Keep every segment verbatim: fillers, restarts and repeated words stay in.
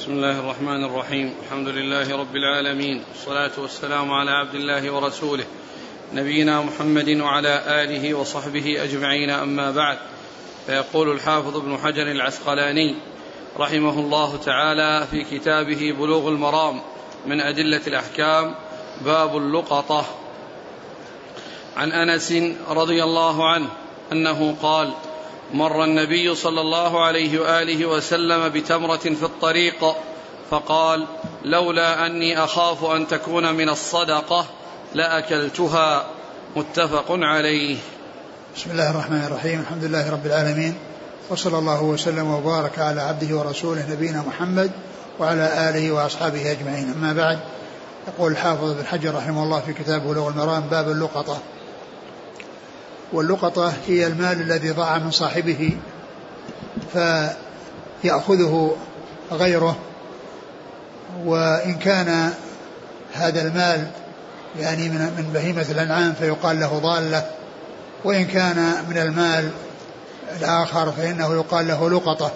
بسم الله الرحمن الرحيم. الحمد لله رب العالمين، والصلاة والسلام على عبد الله ورسوله نبينا محمد وعلى آله وصحبه أجمعين، أما بعد. فيقول الحافظ ابن حجر العسقلاني رحمه الله تعالى في كتابه بلوغ المرام من أدلة الاحكام: باب اللقطة. عن أنس رضي الله عنه أنه قال: مر النبي صلى الله عليه وآله وسلم بتمرة في الطريق فقال: لولا أني أخاف أن تكون من الصدقة لأكلتها. متفق عليه. بسم الله الرحمن الرحيم. الحمد لله رب العالمين، وصلى الله وسلم وبارك على عبده ورسوله نبينا محمد وعلى آله وأصحابه أجمعين، أما بعد. يقول الحافظ ابن حجر رحمه الله في كتابه بلوغ المرام: باب اللقطة. واللقطة هي المال الذي ضاع من صاحبه فيأخذه غيره، وإن كان هذا المال يعني من بهيمة الأنعام فيقال له ضالة، وإن كان من المال الآخر فإنه يقال له لقطة.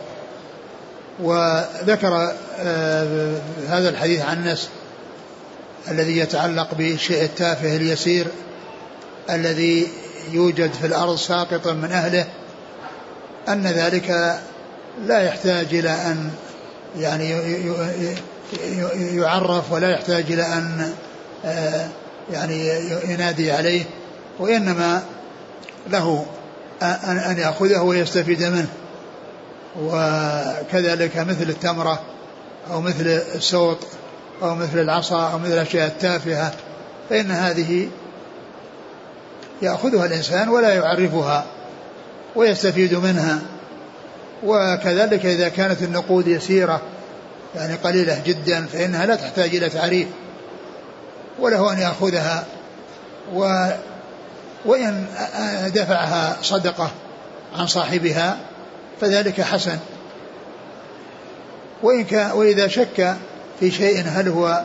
وذكر هذا الحديث عن انس الذي يتعلق بالشيء التافه اليسير الذي يوجد في الأرض ساقطا من أهله، أن ذلك لا يحتاج إلى أن يعني يعرف، ولا يحتاج إلى أن يعني ينادي عليه، وإنما له أن يأخذه ويستفيد منه. وكذلك مثل التمرة أو مثل السوط أو مثل العصا أو مثل الأشياء التافهة، فإن هذه يأخذها الإنسان ولا يعرفها ويستفيد منها. وكذلك إذا كانت النقود يسيرة يعني قليلة جدا فإنها لا تحتاج إلى تعريف، وله أن يأخذها، و وإن دفعها صدقة عن صاحبها فذلك حسن. وإن كان وإذا شك في شيء هل هو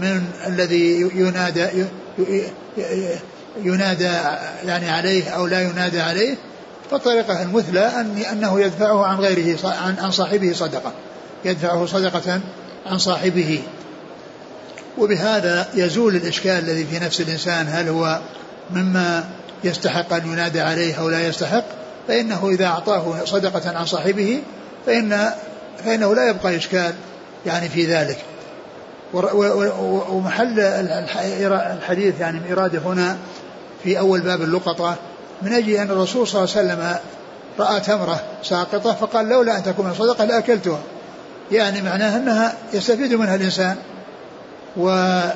من الذي ينادى ينادى يعني عليه أو لا ينادى عليه، فالطريقة المثلى أنه يدفعه عن غيره عن صاحبه صدقة، يدفعه صدقة عن صاحبه، وبهذا يزول الإشكال الذي في نفس الإنسان هل هو مما يستحق أن ينادى عليه أو لا يستحق. فإنه إذا أعطاه صدقة عن صاحبه فإن فإنه لا يبقى إشكال يعني في ذلك. ومحل الحديث يعني إرادة هنا في أول باب اللقطة من أجل أن الرسول صلى الله عليه وسلم رأى تمرة ساقطة فقال: لولا أن تكون صدقة لأكلتها. يعني معناه أنها يستفيد منها الإنسان،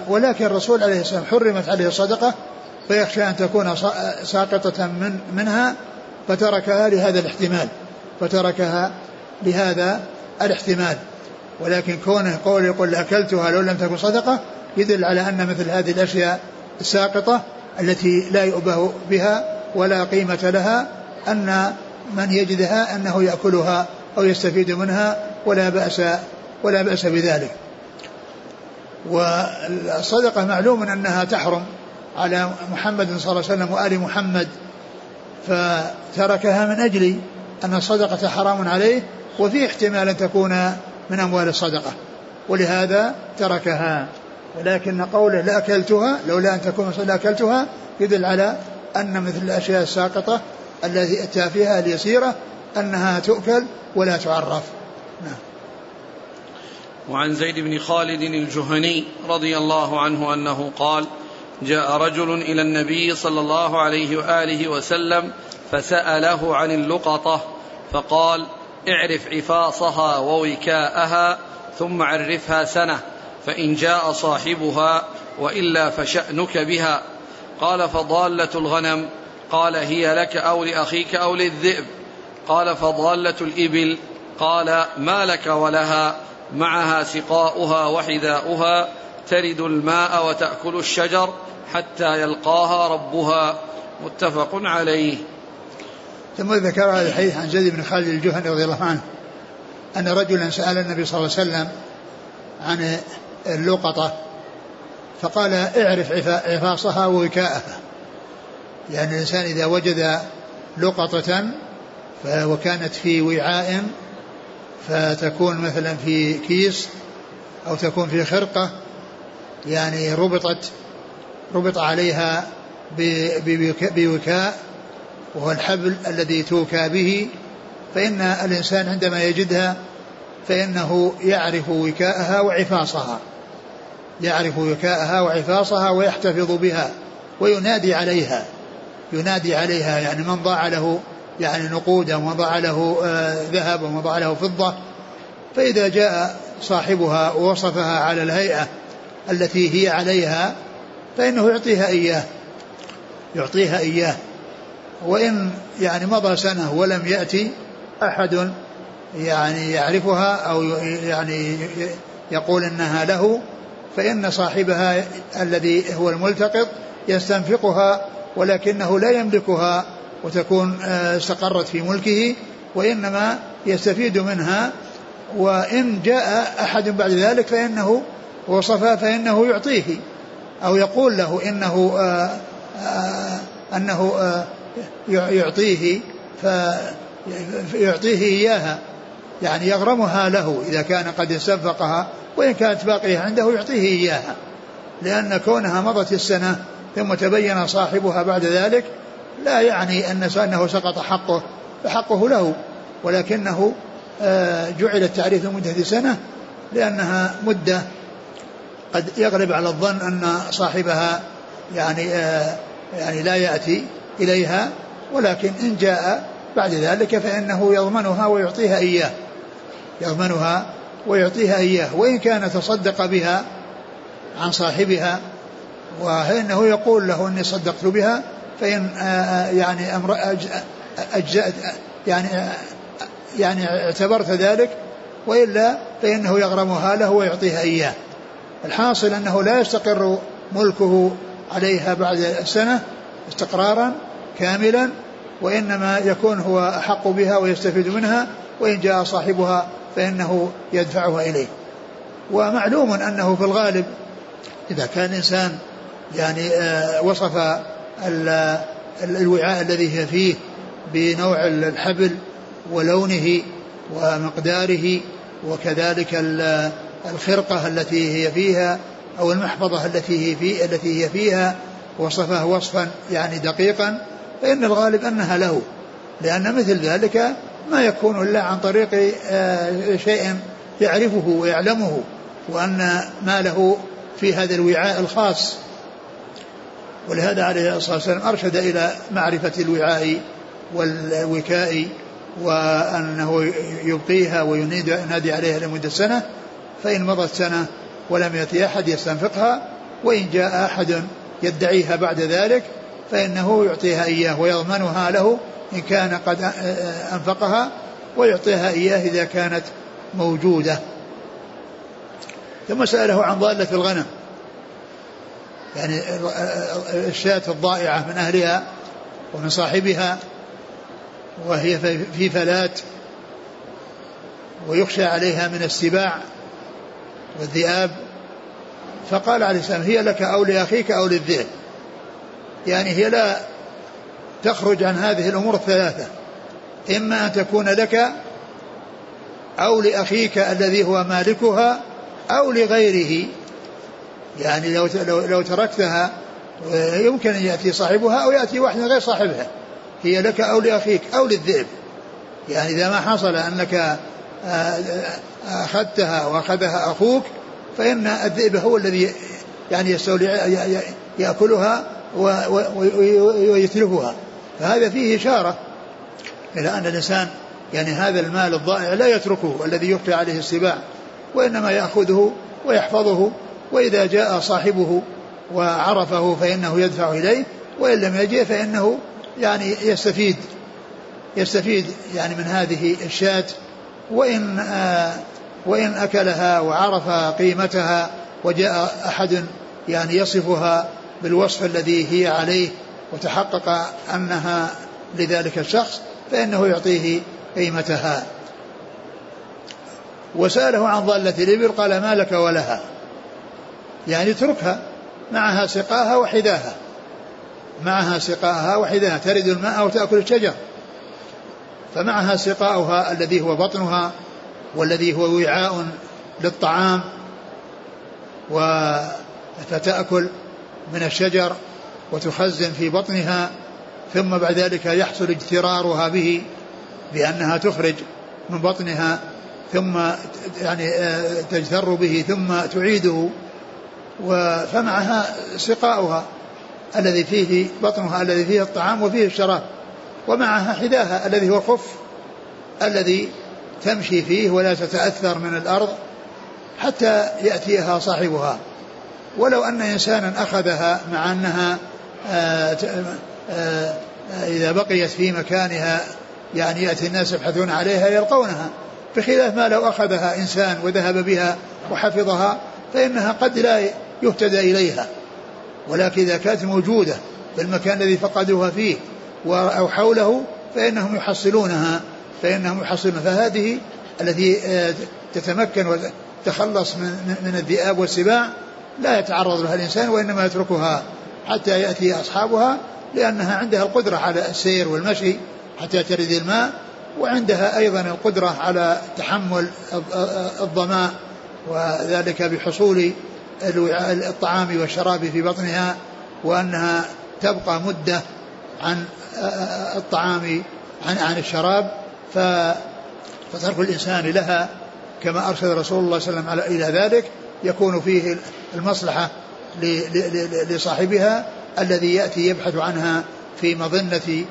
ولكن الرسول عليه السلام حرمت عليه الصدقة فيخشى أن تكون ساقطة من منها فتركها لهذا الاحتمال فتركها لهذا الاحتمال. ولكن كونه قول يقول أكلتها لو لم تكن صدقة يدل على أن مثل هذه الأشياء الساقطة التي لا يؤبه بها ولا قيمة لها، أن من يجدها أنه يأكلها أو يستفيد منها، ولا بأس ولا بأس بذلك. والصدقة معلوم أنها تحرم على محمد صلى الله عليه وسلم وآل محمد، فتركها من أجل أن الصدقة حرام عليه، وفي احتمال أن تكون من أموال الصدقة، ولهذا تركها. ولكن قوله لا أكلتها لولا أن تكون لا أكلتها يدل على أن مثل الأشياء الساقطة التي أتى فيها اليسيرة أنها تؤكل ولا تعرف. وعن زيد بن خالد الجهني رضي الله عنه أنه قال: جاء رجل إلى النبي صلى الله عليه وآله وسلم فسأله عن اللقطة فقال: اعرف عفاصها ووكاءها ثم عرفها سنة، فإن جاء صاحبها وإلا فشأنك بها. قال: فضالة الغنم؟ قال: هي لك أو لأخيك أو للذئب. قال: فضالة الإبل؟ قال: ما لك ولها، معها سقاؤها وحذاؤها ترد الماء وتأكل الشجر حتى يلقاها ربها. متفق عليه. ثم ذكر هذا الحديث عن زيد بن خالد الجهني رضي الله عنه أن رجلا سأل النبي صلى الله عليه وسلم عن اللقطة فقال: اعرف عفاصها ووكاءها. يعني الإنسان إذا وجد لقطة وكانت في وعاء فتكون مثلا في كيس أو تكون في خرقة يعني ربطت ربط عليها بوكاء وهو الحبل الذي توكى به، فإن الإنسان عندما يجدها فإنه يعرف وكاءها وعفاصها يعرف وكاءها وعفاصها ويحتفظ بها وينادي عليها ينادي عليها يعني من ضاع له يعني نقودا وضاع له ذهب وضاع له فضة، فإذا جاء صاحبها ووصفها على الهيئة التي هي عليها فإنه يعطيها إياه يعطيها إياه وإن يعني مضى سنة ولم يأتي أحد يعني يعرفها أو يعني يقول أنها له، فإن صاحبها الذي هو الملتقط يستنفقها ولكنه لا يملكها وتكون استقرت في ملكه، وإنما يستفيد منها، وإن جاء أحد بعد ذلك فإنه وصفها فإنه يعطيه أو يقول له إنه آآ آآ أنه آآ يعطيه فيعطيه إياها يعني يغرمها له إذا كان قد استنفقها، وإن كانت باقية عنده يعطيه إياها، لأن كونها مضت السنة ثم تبين صاحبها بعد ذلك لا يعني أنه سقط حقه، فحقه له، ولكنه جعل التعريف لمدة سنة لأنها مدة قد يغلب على الظن أن صاحبها يعني, يعني لا يأتي إليها، ولكن إن جاء بعد ذلك فإنه يضمنها ويعطيها إياه يضمنها ويعطيها إياه وإن كان تصدق بها عن صاحبها وإنه يقول له أني صدقت بها، فإن يعني أجزأت يعني يعني اعتبرت ذلك، وإلا فإنه يغرمها له ويعطيها إياه. الحاصل أنه لا يستقر ملكه عليها بعد السنة استقرارا كاملا، وإنما يكون هو أحق بها ويستفيد منها، وإن جاء صاحبها فإنه يدفعها إليه. ومعلوم أنه في الغالب إذا كان إنسان يعني وصف الوعاء الذي هي فيه بنوع الحبل ولونه ومقداره وكذلك الخرقة التي هي فيها أو المحفظة التي هي فيها وصفها وصفا يعني دقيقا، فإن الغالب أنها له، لأن مثل ذلك ما يكون إلا عن طريق شيء يعرفه ويعلمه وأن ما له في هذا الوعاء الخاص. ولهذا عليه الصلاة والسلام أرشد إلى معرفة الوعاء والوكاء وأنه يبقيها وينادي عليها لمدة سنة، فإن مضت سنة ولم يأتي أحد يستنفقها، وإن جاء أحد يدعيها بعد ذلك فإنه يعطيها إياه ويضمنها له إن كان قد أنفقها، ويعطيها إياه إذا كانت موجودة. ثم سأله عن ضالة الغنم، يعني الشاة الضائعة من أهلها ومن صاحبها وهي في فلات ويخشى عليها من السباع والذئاب، فقال عليه السلام هي لك أو لأخيك أو للذئب، يعني هي لا تخرج عن هذه الأمور الثلاثة، إما أن تكون لك أو لأخيك الذي هو مالكها أو لغيره، يعني لو لو تركتها يمكن أن يأتي صاحبها أو يأتي واحد غير صاحبها، هي لك أو لأخيك أو للذئب، يعني إذا ما حصل أنك أخذتها وأخذها أخوك فإن الذئب هو الذي يعني يستولي يأكلها ويتلفها، فهذا فيه إشارة إلى أن الإنسان يعني هذا المال الضائع لا يتركه الذي يخفي عليه السباع، وإنما يأخذه ويحفظه، وإذا جاء صاحبه وعرفه فإنه يدفع إليه، وإن لم يجئ فإنه يعني يستفيد يستفيد يعني من هذه الشاة، وإن آه وإن أكلها وعرف قيمتها وجاء أحد يعني يصفها بالوصف الذي هي عليه وتحقق أنها لذلك الشخص فإنه يعطيه قيمتها. وسأله عن ضالة الإبل قال ما لك ولها، يعني تركها معها سقاها وحذاها معها سقاها وحذاها ترد الماء وتأكل الشجر، فمعها سقاؤها الذي هو بطنها والذي هو وعاء للطعام وفتأكل من الشجر وتخزن في بطنها، ثم بعد ذلك يحصل اجترارها به بأنها تخرج من بطنها ثم يعني تجتر به ثم تعيده، وفمعها سقاؤها الذي فيه بطنها الذي فيه الطعام وفيه الشراب، ومعها حذاها الذي هو الخف الذي تمشي فيه ولا تتأثر من الأرض حتى يأتيها صاحبها. ولو أن إنسانا أخذها مع أنها آآ آآ إذا بقيت في مكانها يعني يأتي الناس يبحثون عليها يلقونها، بخلاف ما لو أخذها إنسان وذهب بها وحفظها فإنها قد لا يهتدى إليها. ولكن إذا كانت موجودة في المكان الذي فقدوها فيه أو حوله فإنهم يحصلونها فإنهم يحصلون فهذه التي تتمكن وتخلص من, من الذئاب والسباع لا يتعرض لها الإنسان، وإنما يتركها حتى يأتي أصحابها، لأنها عندها القدرة على السير والمشي حتى ترد الماء، وعندها أيضا القدرة على تحمل الظماء، وذلك بحصول الطعام والشراب في بطنها، وأنها تبقى مدة عن الطعام عن, عن الشراب. فترك الإنسان لها كما أرشد رسول الله صلى الله عليه وسلم إلى ذلك يكون فيه المصلحة لصاحبها الذي يأتي يبحث عنها في مظنة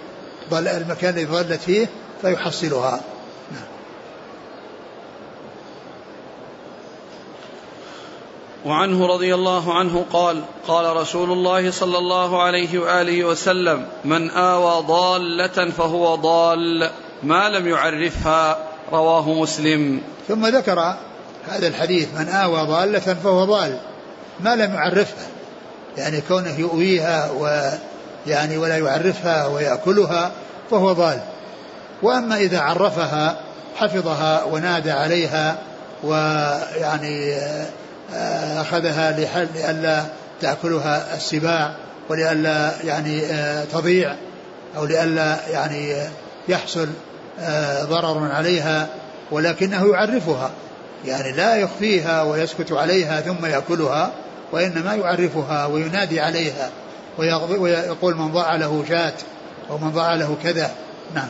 المكان الذي ظلت فيه فيحصلها. وعنه رضي الله عنه قال: قال رسول الله صلى الله عليه وآله وسلم: من آوى ضالة فهو ضال ما لم يعرفها، رواه مسلم. ثم ذكر هذا الحديث: من آوى ضالة فهو ضال ما لم يعرفها، يعني كونه يؤويها ويعني ولا يعرفها ويأكلها فهو ضال. وأما إذا عرفها حفظها ونادى عليها ويعني أخذها لئلا تأكلها السباع ولئلا يعني تضيع أو لئلا يعني يحصل ضرر عليها، ولكنه يعرفها يعني لا يخفيها ويسكت عليها ثم يأكلها، وإنما يعرفها وينادي عليها ويقول: من ضاع له شاة ومن ضاع له كذا. نعم.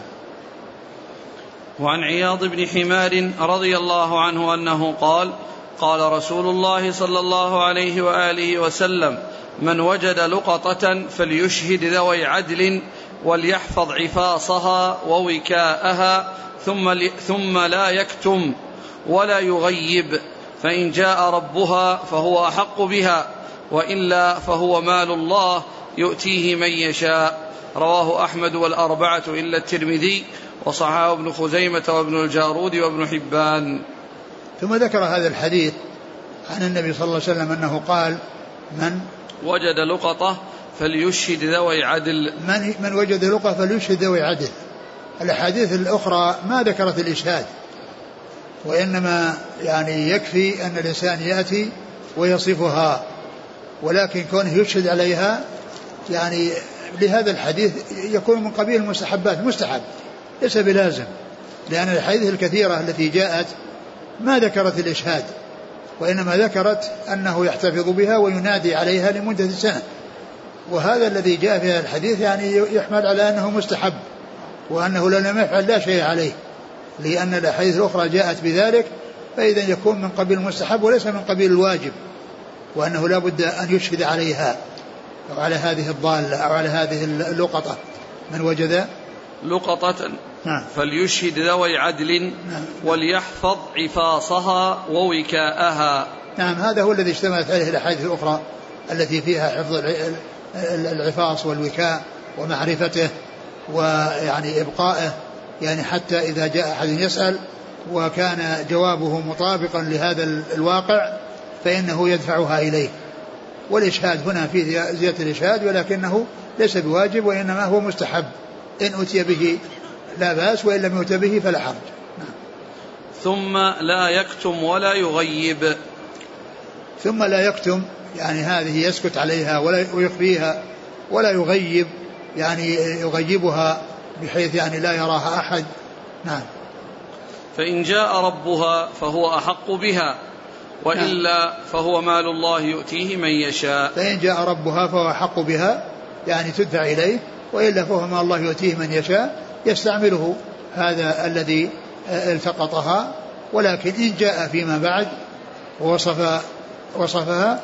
وعن عياض بن حمار رضي الله عنه أنه قال: قال رسول الله صلى الله عليه وآله وسلم: من وجد لقطة فليشهد ذوي عدل وليحفظ عفاصها ووكاءها ثم, ثم لا يكتم ولا يغيب، فإن جاء ربها فهو أحق بها، وإلا فهو مال الله يؤتيه من يشاء. رواه أحمد والأربعة إلا الترمذي، وصححه ابن خزيمة وابن الجارود وابن حبان. ثم ذكر هذا الحديث عن النبي صلى الله عليه وسلم أنه قال: من وجد لقطة فليشهد ذوي عدل. من, من وجد لقطة فليشهد ذوي عدل. الأحاديث الأخرى ما ذكرت الإشهاد، وإنما يعني يكفي أن الإنسان يأتي ويصفها، ولكن كونه يشهد عليها يعني لهذا الحديث يكون من قبيل المستحبات، مستحب ليس بلازم، لأن الحديث الكثيرة التي جاءت ما ذكرت الإشهاد، وإنما ذكرت أنه يحتفظ بها وينادي عليها لمدة سنة. وهذا الذي جاء في هذا الحديث يعني يحمل على أنه مستحب، وأنه لو لم يفعل لا شيء عليه، لأن الأحاديث الأخرى جاءت بذلك، فإذا يكون من قبيل المستحب وليس من قبيل الواجب، وأنه لا بد أن يشهد عليها أو على هذه الضالة أو على هذه اللقطة. من وجد لقطة فليشهد ذوي عدل وليحفظ عفاصها ووكاءها. نعم، هذا هو الذي اجتمعت عليه الأحاديث الأخرى التي فيها حفظ العفاص والوكاء ومعرفته ويعني إبقائه، يعني حتى إذا جاء أحد يسأل وكان جوابه مطابقا لهذا الواقع فإنه يدفعها إليه. والإشهاد هنا فيه زيادة الإشهاد، ولكنه ليس بواجب وإنما هو مستحب، إن أتي به لا بأس وإن لم يؤتى به فلا حرج. ثم لا يكتم ولا يغيب. ثم لا يكتم يعني هذه يسكت عليها ولا يخفيها، ولا يغيب يعني يغيبها بحيث يعني لا يراها أحد. نعم. فإن جاء ربها فهو أحق بها، وإلا فهو مال الله يؤتيه من يشاء. فإن جاء ربها فهو حق بها يعني تدفع إليه، وإلا فهو مال الله يؤتيه من يشاء يستعمله هذا الذي التقطها. ولكن إن جاء فيما بعد ووصف وصفها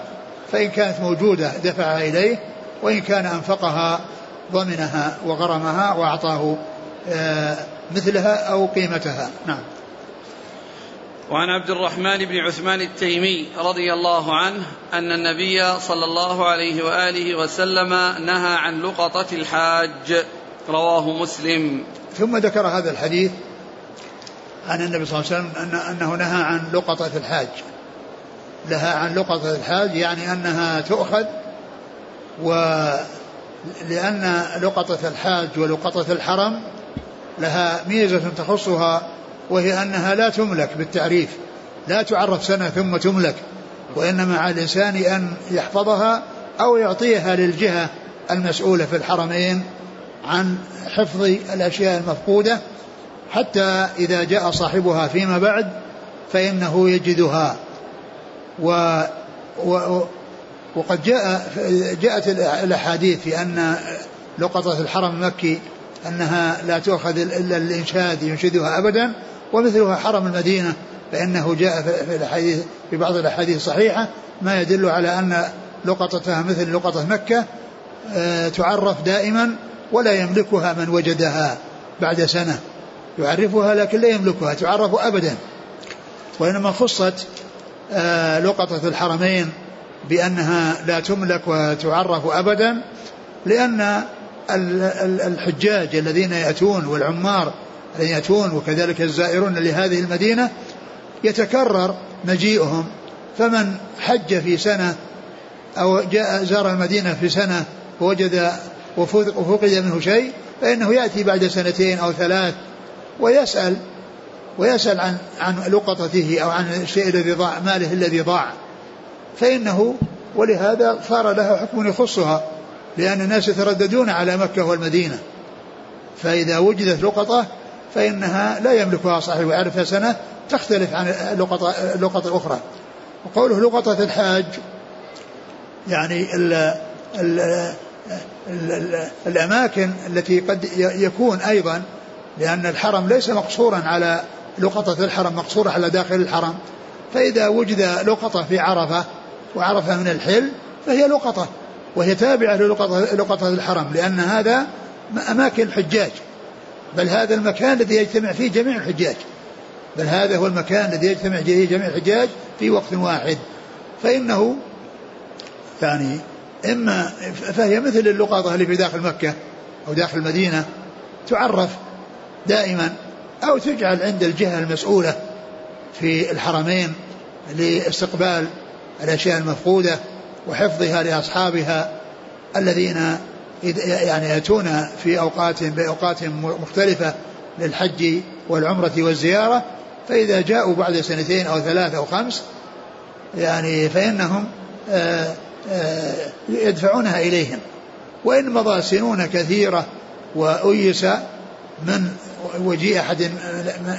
فإن كانت موجودة دفعها إليه، وإن كان أنفقها ضمنها وغرمها وأعطاه مثلها أو قيمتها. نعم. وعن عبد الرحمن بن عثمان التيمي رضي الله عنه أن النبي صلى الله عليه وآله وسلم نهى عن لقطة الحاج، رواه مسلم. ثم ذكر هذا الحديث عن النبي صلى الله عليه وسلم أنه نهى عن لقطة الحاج، لها عن لقطة الحاج يعني أنها تؤخذ، ولأن لقطة الحاج ولقطة الحرم لها ميزة تخصها وهي أنها لا تملك بالتعريف، لا تعرف سنة ثم تملك، وإنما على الإنسان أن يحفظها أو يعطيها للجهة المسؤولة في الحرمين عن حفظ الأشياء المفقودة، حتى إذا جاء صاحبها فيما بعد فإنه يجدها. و و وقد جاء جاءت الأحاديث في أن لقطة الحرم المكي أنها لا تؤخذ إلا الإنشاد ينشدها أبدا، ومثلها حرم المدينة، فإنه جاء في, في بعض الأحاديث الصحيحة ما يدل على أن لقطتها مثل لقطة مكة تعرف دائما ولا يملكها من وجدها بعد سنة، يعرفها لكن لا يملكها، تعرف أبدا. وإنما خصت لقطة الحرمين بأنها لا تملك وتعرف أبدا، لأن الحجاج الذين يأتون والعمار الذين يأتون وكذلك الزائرون لهذه المدينة يتكرر مجيئهم، فمن حج في سنة أو جاء زار المدينة في سنة ووجد وفقد منه شيء فإنه يأتي بعد سنتين أو ثلاث ويسأل ويسأل عن, عن لقطته أو عن الشيء الذي ضاع، ماله الذي ضاع، فإنه ولهذا صار لها حكم يخصها، لأن الناس يترددون على مكة والمدينة، فإذا وجدت لقطة فإنها لا يملكها صاحب ويعرفها سنة، تختلف عن لقطة, لقطة أخرى. وقوله لقطة الحاج يعني ال ال ال ال ال الأماكن التي قد يكون أيضا، لأن الحرم ليس مقصورا على لقطة الحرم، مقصورة على داخل الحرم، فإذا وجد لقطة في عرفة وعرفة من الحل فهي لقطة، وهي تابعة للقطة الحرم، لأن هذا أماكن الحجاج، بل هذا المكان الذي يجتمع فيه جميع الحجاج، بل هذا هو المكان الذي يجتمع فيه جميع الحجاج في وقت واحد، فإنه يعني إما فهي مثل اللقطة اللي في داخل مكة أو داخل المدينة تعرف دائما، أو تجعل عند الجهة المسؤولة في الحرمين لاستقبال الأشياء المفقودة وحفظها لأصحابها الذين يعني يأتون في أوقات بأوقات مختلفة للحج والعمرة والزيارة، فإذا جاءوا بعد سنتين أو ثلاثة أو خمس يعني فإنهم آآ آآ يدفعونها إليهم. وإن مضى سنون كثيرة وأيس من وجيء أحد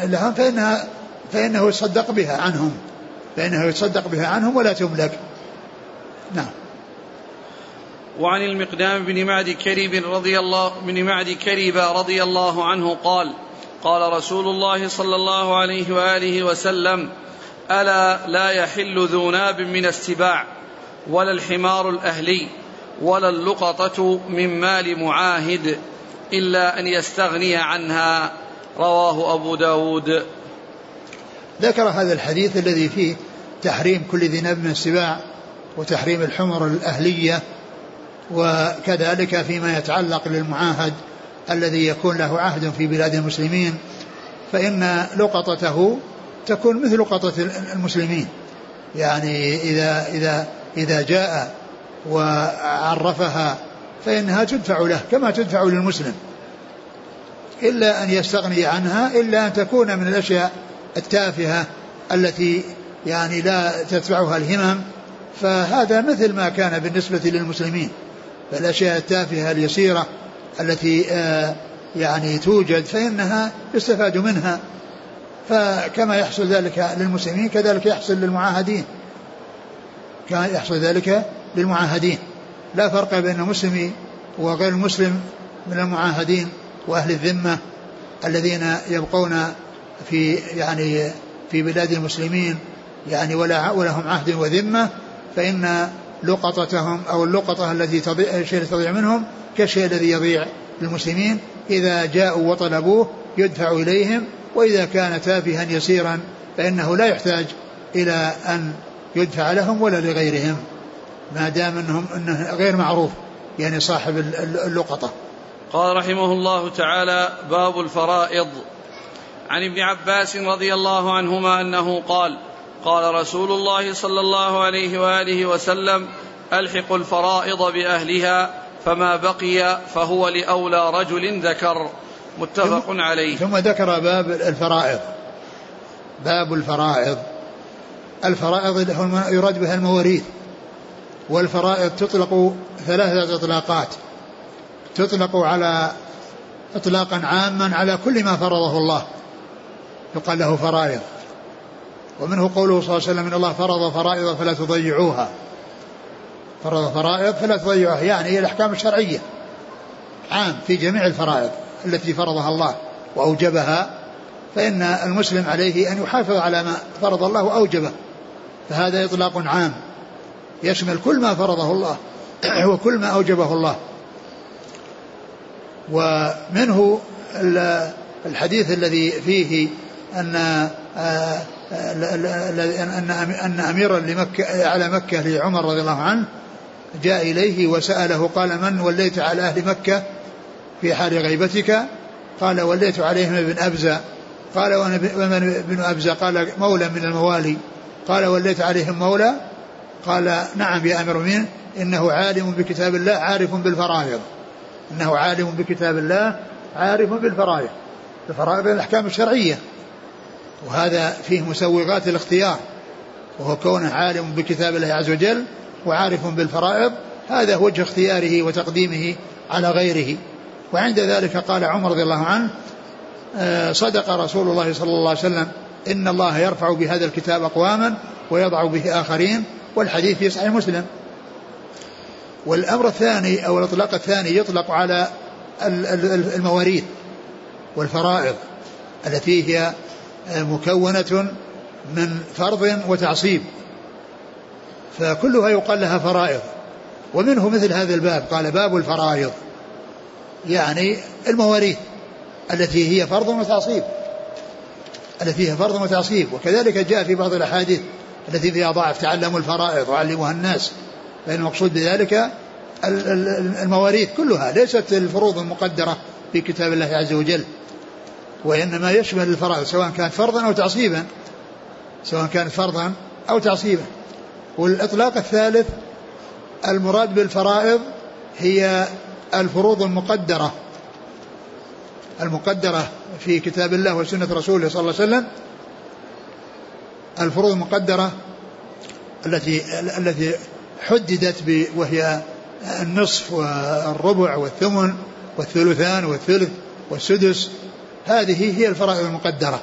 لهم فإنها فإنه يصدق بها عنهم فإنه يصدق بها عنهم ولا تملك. نعم. وعن المقدام بن معد كريب رضي الله بن معد كريب رضي الله عنه قال قال رسول الله صلى الله عليه وآله وسلم: ألا لا يحل ذو ناب من السباع ولا الحمار الأهلي ولا اللقطة من مال معاهد إلا أن يستغني عنها، رواه أبو داود. ذكر هذا الحديث الذي فيه تحريم كل ذي ناب من السباع وتحريم الحمر الأهلية، وكذلك فيما يتعلق للمعاهد الذي يكون له عهد في بلاد المسلمين، فإن لقطته تكون مثل لقطة المسلمين، يعني إذا, إذا, إذا جاء وعرفها فإنها تدفع له كما تدفع للمسلم، إلا أن يستغني عنها، إلا أن تكون من الأشياء التافهة التي يعني لا تتبعها الهمم، فهذا مثل ما كان بالنسبة للمسلمين، فالأشياء التافهة اليسيرة التي يعني توجد فإنها يستفاد منها، فكما يحصل ذلك للمسلمين كذلك يحصل للمعاهدين، كان يحصل ذلك للمعاهدين، لا فرق بين المسلم وغير المسلم من المعاهدين وأهل الذمة الذين يبقون في يعني في بلاد المسلمين يعني ولا ولهم عهد وذمة، فإن لقطتهم أو اللقطة التي تضيع الشيء تضيع منهم كالشيء الذي يضيع للمسلمين إذا جاءوا وطلبوه يدفع إليهم، وإذا كان تافها يسيرا فإنه لا يحتاج إلى أن يدفع لهم ولا لغيرهم ما دام أنهم إنه غير معروف يعني صاحب اللقطة. قال رحمه الله تعالى: باب الفرائض. عن ابن عباس رضي الله عنهما أنه قال: قال رسول الله صلى الله عليه وآله وسلم: ألحق الفرائض بأهلها فما بقي فهو لأولى رجل ذكر. متفق عليه. ثم ذكر باب الفرائض. باب الفرائض، الفرائض يراد بها المواريث، والفرائض تطلق ثلاثة إطلاقات، تطلق على إطلاقا عاما على كل ما فرضه الله يقال له فرائض، ومنه قوله صلى الله عليه وسلم: إن الله فرض فرائض فلا تضيعوها، فرض فرائض فلا تضيعوها، يعني هي الأحكام الشرعية عام في جميع الفرائض التي فرضها الله وأوجبها، فإن المسلم عليه أن يحافظ على ما فرض الله وأوجبه، فهذا إطلاق عام يشمل كل ما فرضه الله وكل ما أوجبه الله. ومنه الحديث الذي فيه أن أن أميرا لمكة على مكة لعمر رضي الله عنه جاء إليه وسأله قال: من وليت على أهل مكة في حال غيبتك؟ قال: وليت عليهم ابن أبزة. قال: ومن ابن أبزة؟ قال: مولى من الموالي. قال: وليت عليهم مولى؟ قال: نعم يا أمير المؤمنين، إنه عالم بكتاب الله عارف بالفرائض، إنه عالم بكتاب الله عارف بالفرائض. الفرائض الأحكام الشرعية، وهذا فيه مسوغات الاختيار، وهو كونه عالم بكتاب الله عز وجل وعارف بالفرائض، هذا وجه اختياره وتقديمه على غيره. وعند ذلك قال عمر رضي الله عنه: صدق رسول الله صلى الله عليه وسلم، إن الله يرفع بهذا الكتاب أقواما ويضع به آخرين. والحديث في صحيح مسلم. والأمر الثاني أو الإطلاق الثاني يطلق على المواريث والفرائض التي هي مكونة من فرض وتعصيب، فكلها يقال لها فرائض. ومنه مثل هذا الباب، قال: باب الفرائض، يعني المواريث التي هي فرض وتعصيب، التي هي فرض وتعصيب. وكذلك جاء في بعض الأحاديث التي فيها ضعف: تعلموا الفرائض وعلموها الناس، لأن المقصود بذلك المواريث كلها، ليست الفروض المقدرة في كتاب الله عز وجل، وإنما يشمل الفرائض سواء كان فرضا أو تعصيبا، سواء كان فرضا أو تعصيبا. والإطلاق الثالث المراد بالفرائض هي الفروض المقدرة، المقدرة في كتاب الله وسنة رسوله صلى الله عليه وسلم، الفروض المقدرة التي التي حددت، وهي النصف والربع والثمن والثلثان والثلث والسدس، هذه هي الفرائض المقدرة.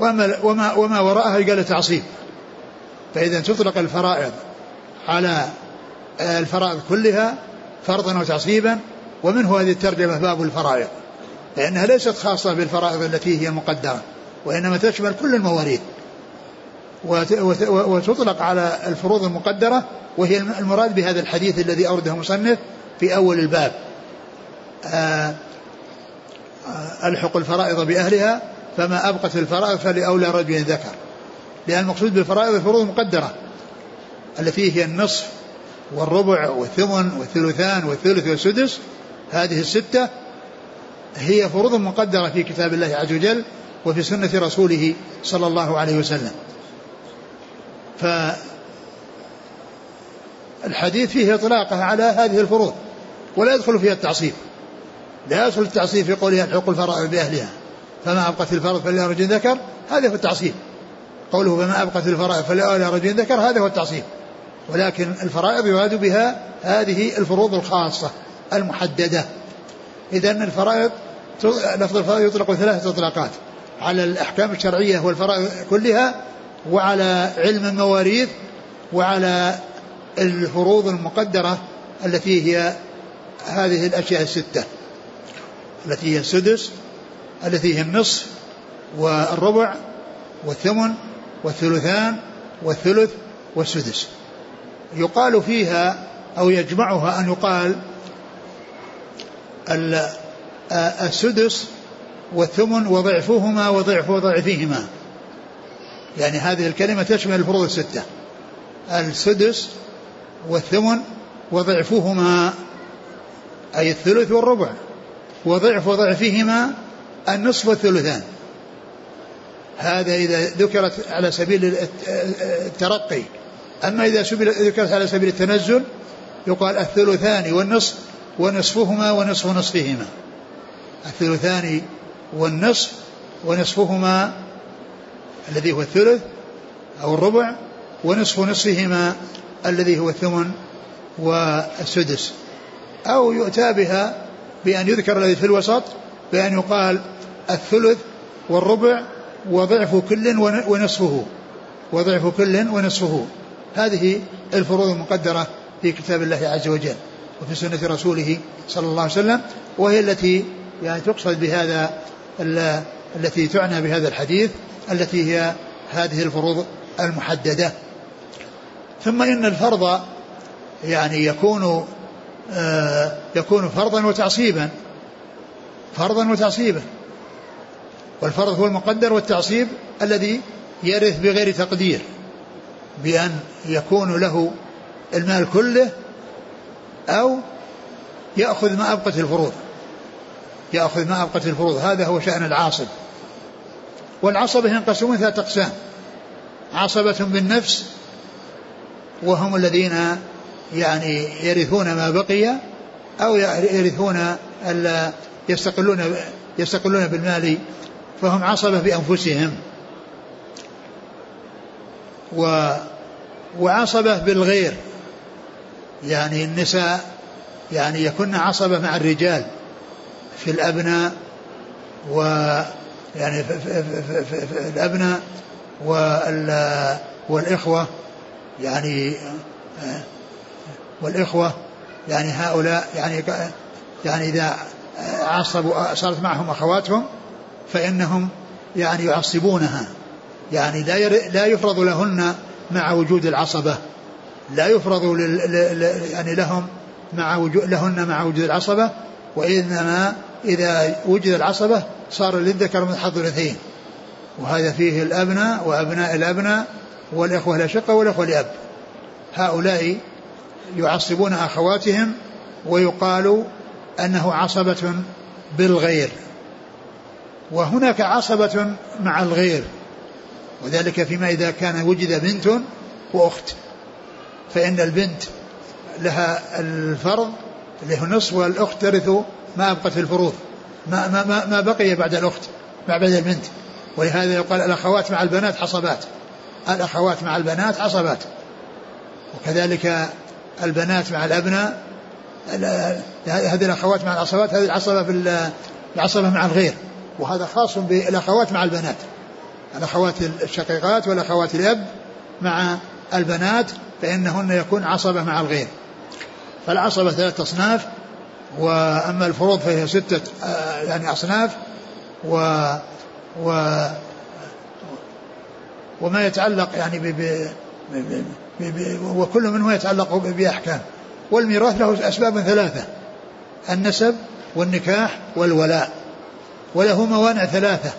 وما, وما, وما وراءها قال تعصيب. فإذا تطلق الفرائض على الفرائض كلها فرضا وتعصيبا. ومنه هذه الترجمة باب الفرائض، لأنها ليست خاصة بالفرائض التي هي مقدرة، وإنما تشمل كل المواريث. وتطلق على الفروض المقدرة، وهي المراد بهذا الحديث الذي أورده مصنف في أول الباب: ألحق الفرائض بأهلها فما أبقت الفرائض فلأولى رجل ذكر. لأن المقصود بالفرائض الفروض المقدرة التي هي النصف والربع والثمن والثلثان والثلث والسدس، هذه الستة هي فروض مقدرة في كتاب الله عز وجل وفي سنة رسوله صلى الله عليه وسلم. فالحديث فيه إطلاقها على هذه الفروض، ولا يدخل فيها التعصيب، لا يدخل التعصيب في قولها ألحق الفرائض بأهلها فما أبقت الفرائض فلأولى رجل ذكر، هذا هو التعصيب. قوله فما أبقت الفرائض فلأولى رجل ذكر هذا هو التعصيب، ولكن الفرائض يراد بها هذه الفروض الخاصة المحددة. إذن الفرائض لفظ الفرائض يطلق ثلاثة إطلاقات: على الأحكام الشرعية والفرائض كلها، وعلى علم المواريث، وعلى الفروض المقدرة التي هي هذه الأشياء الستة التي هي السدس التي هي النصف والربع والثمن والثلثان والثلث والسدس. يقال فيها أو يجمعها أن يقال السدس والثمن وضعفهما وضعف وضعفهما, يعني هذه الكلمة تشمل الفروض الستة, السدس والثمن وضعفهما أي الثلث والربع, وضعف وضعفهما النصف والثلثان. هذا إذا ذكرت على سبيل الترقي. أما إذا ذكرت على سبيل التنزل يقال الثلثان والنصف ونصفهما ونصف نصفهما, الثلثان والنصف ونصفهما الذي هو الثلث أو الربع ونصف نصفهما الذي هو الثمن والسدس. أو يؤتى بها بأن يذكر الذي في الوسط بأن يقال الثلث والربع وضعف كل ونصفه وضعف كل ونصفه. هذه الفروض المقدرة في كتاب الله عز وجل وفي سنة رسوله صلى الله عليه وسلم, وهي التي يعني تقصد بهذا التي تعنى بهذا الحديث التي هي هذه الفروض المحددة. ثم إن الفرض يعني يكون آه يكون فرضا وتعصيبا, فرضا وتعصيبا, والفرض هو المقدر والتعصيب الذي يرث بغير تقدير, بأن يكون له المال كله أو يأخذ ما أبقت الفروض, يأخذ ما أبقت الفروض. هذا هو شأن العاصب. والعصبة ينقسمون ثلاثة أقسام: عصبة بالنفس وهم الذين يعني يرثون ما بقي أو يرثون يستقلون يستقلون بالمال فهم عصبة بأنفسهم, و وعصبة بالغير يعني النساء يعني يكون عصبة مع الرجال في الأبناء و يعني في, في, في, في, في الأبناء والإخوة يعني والإخوة يعني هؤلاء يعني يعني إذا عصبوا صارت معهم أخواتهم فإنهم يعني يعصبونها, يعني لا لا يفرض لهن مع وجود العصبة, لا يفرض يعني لهم مع وجود لهن مع وجود العصبة, وإنما إذا وجد العصبة صار للذكر من حظ الأنثيين, وهذا فيه الأبناء وأبناء الأبناء والإخوة الأشقة والإخوة الأب. هؤلاء يعصبون أخواتهم ويقال أنه عصبة بالغير. وهناك عصبة مع الغير, وذلك فيما إذا كان وجد بنت وأخت فإن البنت لها الفرض له النصف والأخت ترث ما أبقت في الفروض ما, ما, ما بقي بعد الأخت بعد البنت. ولهذا يقال الأخوات مع البنات عصبات, الأخوات مع البنات عصبات. وكذلك البنات مع الأبناء, هذه الأخوات مع العصبات, هذه العصبة بالعصبة مع الغير, وهذا خاص بالأخوات مع البنات, الأخوات الشقيقات والأخوات الأب مع البنات فإنهن يكون عصبة مع الغير. فالعصبة ثلاثة أصناف, وأما الفروض فهي ستة يعني أصناف. و, و وما يتعلق يعني ب, ب, ب, ب, ب وكل منه يتعلق بأحكام. والميراث له أسباب ثلاثة: النسب والنكاح والولاء. وله موانع ثلاثة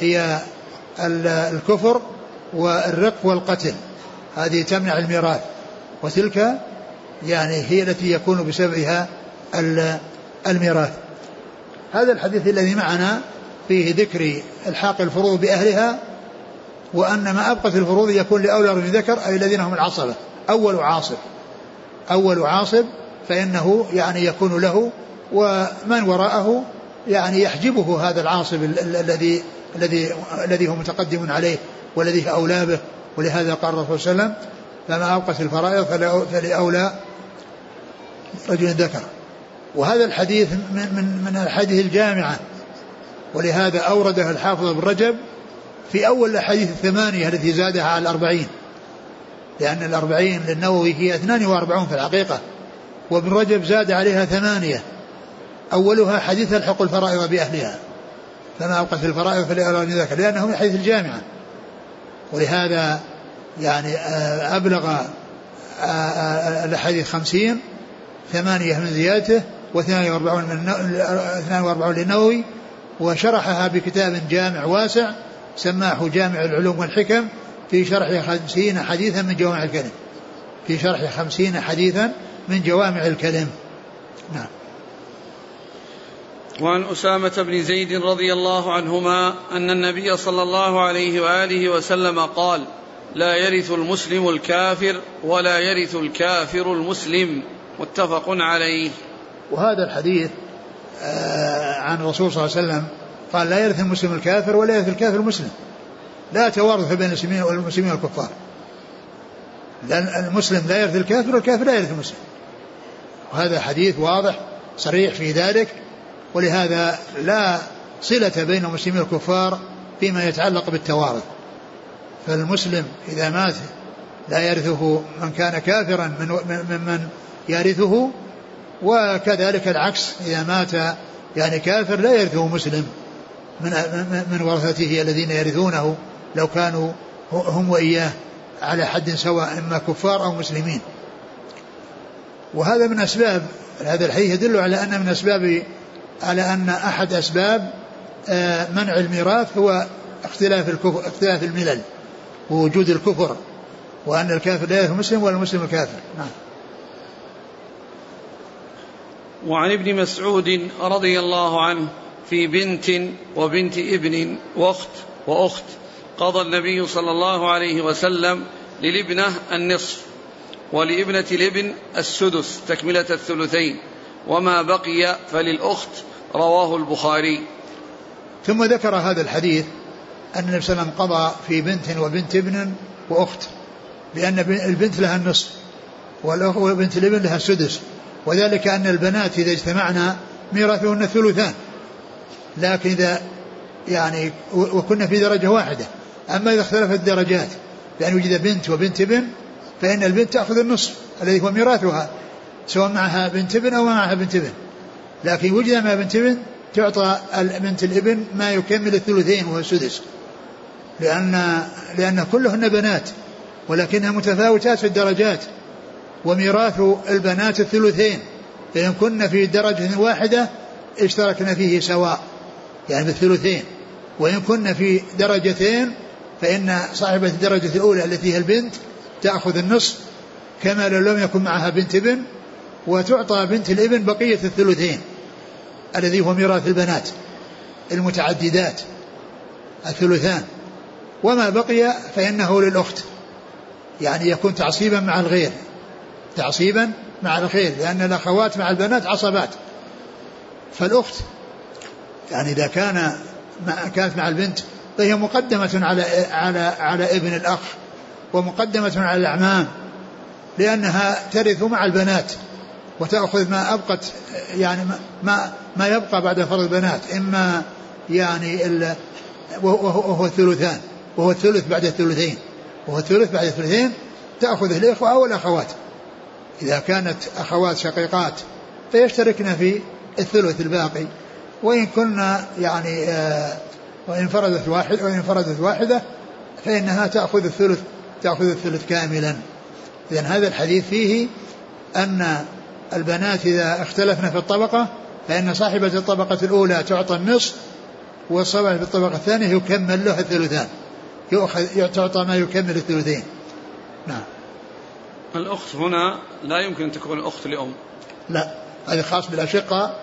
هي الكفر والرق والقتل, هذه تمنع الميراث, وتلك يعني هي التي يكون بسببها الميراث. هذا الحديث الذي معنا فيه ذكر الحاق الفروض بأهلها, وأن ما أبقى في الفروض يكون لأولى من ذكر أي الذين هم العصبة. أول عاصب أول عاصب فإنه يعني يكون له, ومن وراءه يعني يحجبه هذا العاصب الذي الذي الذي هو متقدم عليه والذي أولى به. ولهذا قال الرسول صلى الله عليه وسلم: فما أبقت الفرائض فلأولى رجل ذكر. وهذا الحديث من من من الحديث الجامعة, ولهذا أورده الحافظ ابن رجب في أول الحديث الثمانية التي زادها على الأربعين, لأن الأربعين للنووي هي اثنان وأربعون في الحقيقة، وابن رجب زاد عليها ثمانية، أولها حديث الحق الفرائض بأهلها، فما أوقف الفرائض فلأولون ذاك، لأنه من حديث الجامعة، ولهذا يعني أبلغ الحديث خمسين ثمانية من زيادته واثنان وأربعون من اثنان وأربعون للنووي، وشرحها بكتاب جامع واسع سماه جامع العلوم والحكم في شرح خمسين حديثا من جوامع الكلم، في شرح خمسين حديثا من جوامع الكلم. نعم. وعن أسامة بن زيد رضي الله عنهما أن النبي صلى الله عليه وآله وسلم قال: لا يرث المسلم الكافر ولا يرث الكافر المسلم، متفق عليه. وهذا الحديث عن الرسول صلى الله عليه وسلم قال: لا يرث المسلم الكافر ولا يرث الكافر المسلم، لا توارث بين المسلمين والكفار، لأن المسلم لا يرث الكافر والكافر لا يرث المسلم، وهذا حديث واضح صريح في ذلك، ولهذا لا صلة بين المسلمين والكفار فيما يتعلق بالتوارث، فالمسلم إذا مات لا يرثه من كان كافرا ممن يرثه، وكذلك العكس، إذا مات يعني كافر لا يرثه مسلم من من ورثته الذين يرثونه لو كانوا هم وإياه على حد سواء، إما كفار أو مسلمين. وهذا من أسباب هذا الحديث، يدل على أن من أسباب على أن أحد أسباب منع الميراث هو اختلاف الكفر، اختلاف الملل ووجود الكفر، وأن الكافر لا يرث المسلم ولا المسلم الكافر. نعم. وعن ابن مسعود رضي الله عنه في بنت وبنت ابن وأخت وأخت قضى النبي صلى الله عليه وسلم للابنة النصف ولابنة الابن السدس تكملة الثلثين وما بقي فللأخت، رواه البخاري. ثم ذكر هذا الحديث أن النبي صلى الله عليه وسلم قضى في بنت وبنت ابن وأخت، لأن البنت لها النصف وبنت الابن لها السدس، وذلك أن البنات إذا اجتمعنا ميراثهن الثلثان، لكن إذا يعني وكنا في درجة واحدة، أما إذا اختلفت الدرجات بأن وجد بنت وبنت ابن فإن البنت تأخذ النصف الذي هو ميراثها سواء معها بنت ابن أو معها بنت ابن، لكن وجد معها بنت ابن تعطى بنت الابن ما يكمل الثلثين وهو السدس، لأن لأن كلهن بنات ولكنها متفاوتات في الدرجات، وميراث البنات الثلثين، فإن كنا في درجة واحدة اشتركنا فيه سواء يعني بالثلثين، وإن كنا في درجتين فإن صاحبة الدرجة الأولى التي هي البنت تأخذ النصف كما لو لم يكن معها بنت ابن، وتعطى بنت الابن بقية الثلثين الذي هو ميراث البنات المتعددات الثلثان، وما بقي فإنه للأخت، يعني يكون تعصيبا مع الغير، تعصيبا مع الغير، لأن الأخوات مع البنات عصبات، فالأخت يعني إذا كان كانت مع البنت فهي مقدمة على على على ابن الأخ ومقدمة على الأعمام، لأنها ترث مع البنات وتأخذ ما أبقت، يعني ما ما يبقى بعد فرض البنات، إما يعني ال وهو الثلثان، وهو الثلث بعد الثلثين، وهو الثلث بعد الثلثين تأخذه الإخوة أو الأخوات، إذا كانت أخوات شقيقات فيشتركن في الثلث الباقي، وإن كنا يعني وإن فردت واحدة وإن فردت واحدة فإنها تأخذ الثلث تأخذ الثلث كاملا. إذن هذا الحديث فيه أن البنات إذا اختلفن في الطبقة فإن صاحبة الطبقة الأولى تعطى النصف، والصاحبة في الطبقة الثانية يكمل لها الثلثان، يعطى ما يكمل الثلثين. نعم. الأخت هنا لا يمكن أن تكون الأخت لأم، لا، هذا خاص بالأشقة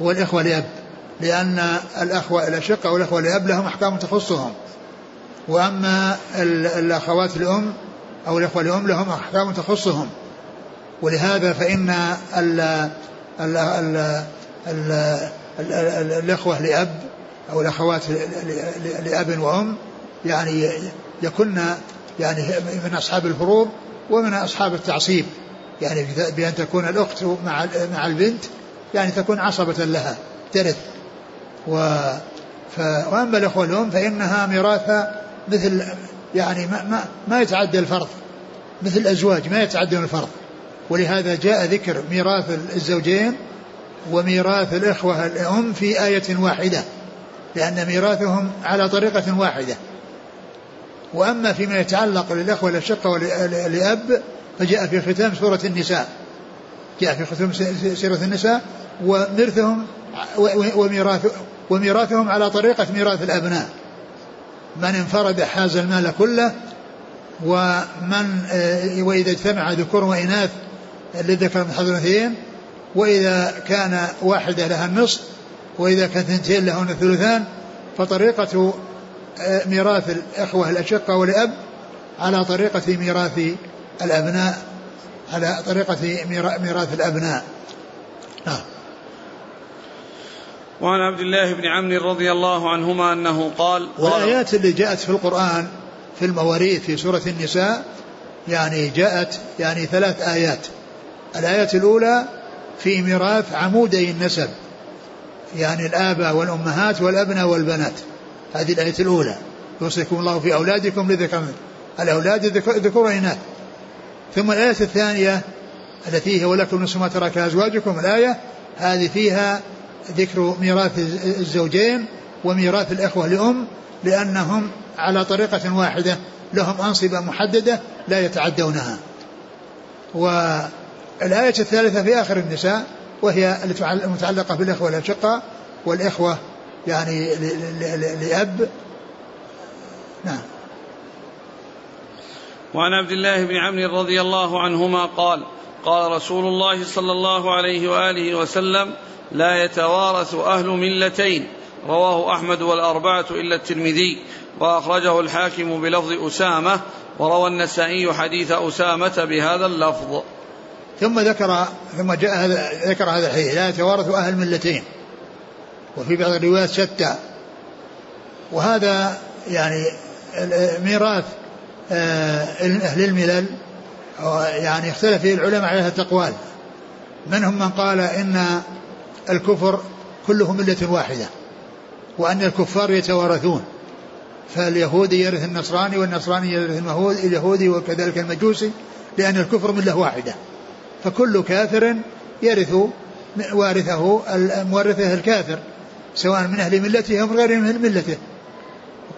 والإخوة لأب، لأن الأخوة الأشقة والإخوة لأب لهم أحكام تخصهم، وأما الأخوات الأم أو الإخوة الأم لهم أحكام تخصهم، ولهذا فإن ال ال ال ال ال ال الإخوة لأب أو الأخوات لأب وأم يعني يكن يعني من أصحاب الفروض ومن أصحاب التعصيب، يعني بأن تكون الأخت مع مع البنت يعني تكون عصبة لها ترث، وأما الأخوة الأم فإنها ميراثها مثل يعني ما, ما, ما يتعدى الفرض، مثل الأزواج ما يتعدون الفرض, ولهذا جاء ذكر ميراث الزوجين وميراث الإخوة الأم في آية واحدة, لأن ميراثهم على طريقة واحدة. وأما فيما يتعلق للأخوة والأشقة والأب فجاء في ختام سورة النساء, جاء في ختام سورة النساء وميرثهم وميراث وميراثهم على طريقة ميراث الأبناء, من انفرد حاز المال كله, ومن وإذا اجتمع ذكور وإناث للذكر من حظ الأنثيين, وإذا كان واحدة لها النصف, وإذا كان اثنتين لهن الثلثان. فطريقة ميراث الأخوة الأشقة والأب على طريقة ميراث الأبناء, على طريقة ميراث الأبناء. نعم. وعن عبد الله بن عمرو رضي الله عنهما أنه قال, والآيات اللي جاءت في القرآن في المواريث في سورة النساء يعني جاءت يعني ثلاث آيات. الآية الأولى في ميراث عمودي النسب, يعني الآباء والأمهات والأبناء والبنات, هذه الآية الأولى, يوصيكم الله في أولادكم لذكر الأولاد ذكر وإناث. ثم الآية الثانية التي هي ولكم نصف ما ترك أزواجكم, الآية هذه فيها ذكر ميراث الزوجين وميراث الأخوة لأم, لأنهم على طريقة واحدة, لهم أنصبة محددة لا يتعدونها. والآية الثالثة في آخر النساء, وهي المتعلقة بالأخوة والأشقة والأخوة يعني لأب. نعم. وعن عبد الله بن عمرو رضي الله عنهما قال قال رسول الله صلى الله عليه وآله وسلم لا يتوارث أهل ملتين, رواه أحمد والأربعة إلا الترمذي, وأخرجه الحاكم بلفظ أسامة, وروى النسائي حديث أسامة بهذا اللفظ. ثم ذكر ثم جاء هذا ذكر هذا الحديث لا يتوارث أهل ملتين, وفي بعض الروايات شتى. وهذا يعني ميراث أهل الملل يعني اختلف فيه العلماء على هذا الأقوال, منهم من قال إن الكفر كلهم ملة واحدة, وأن الكفار يتوارثون, فاليهودي يرث النصراني والنصراني يرث اليهودي وكذلك المجوسي, لأن الكفر ملة واحدة, فكل كافر يرث وارثه مورثه الكافر, سواء من أهل ملته أو غير من أهل ملته.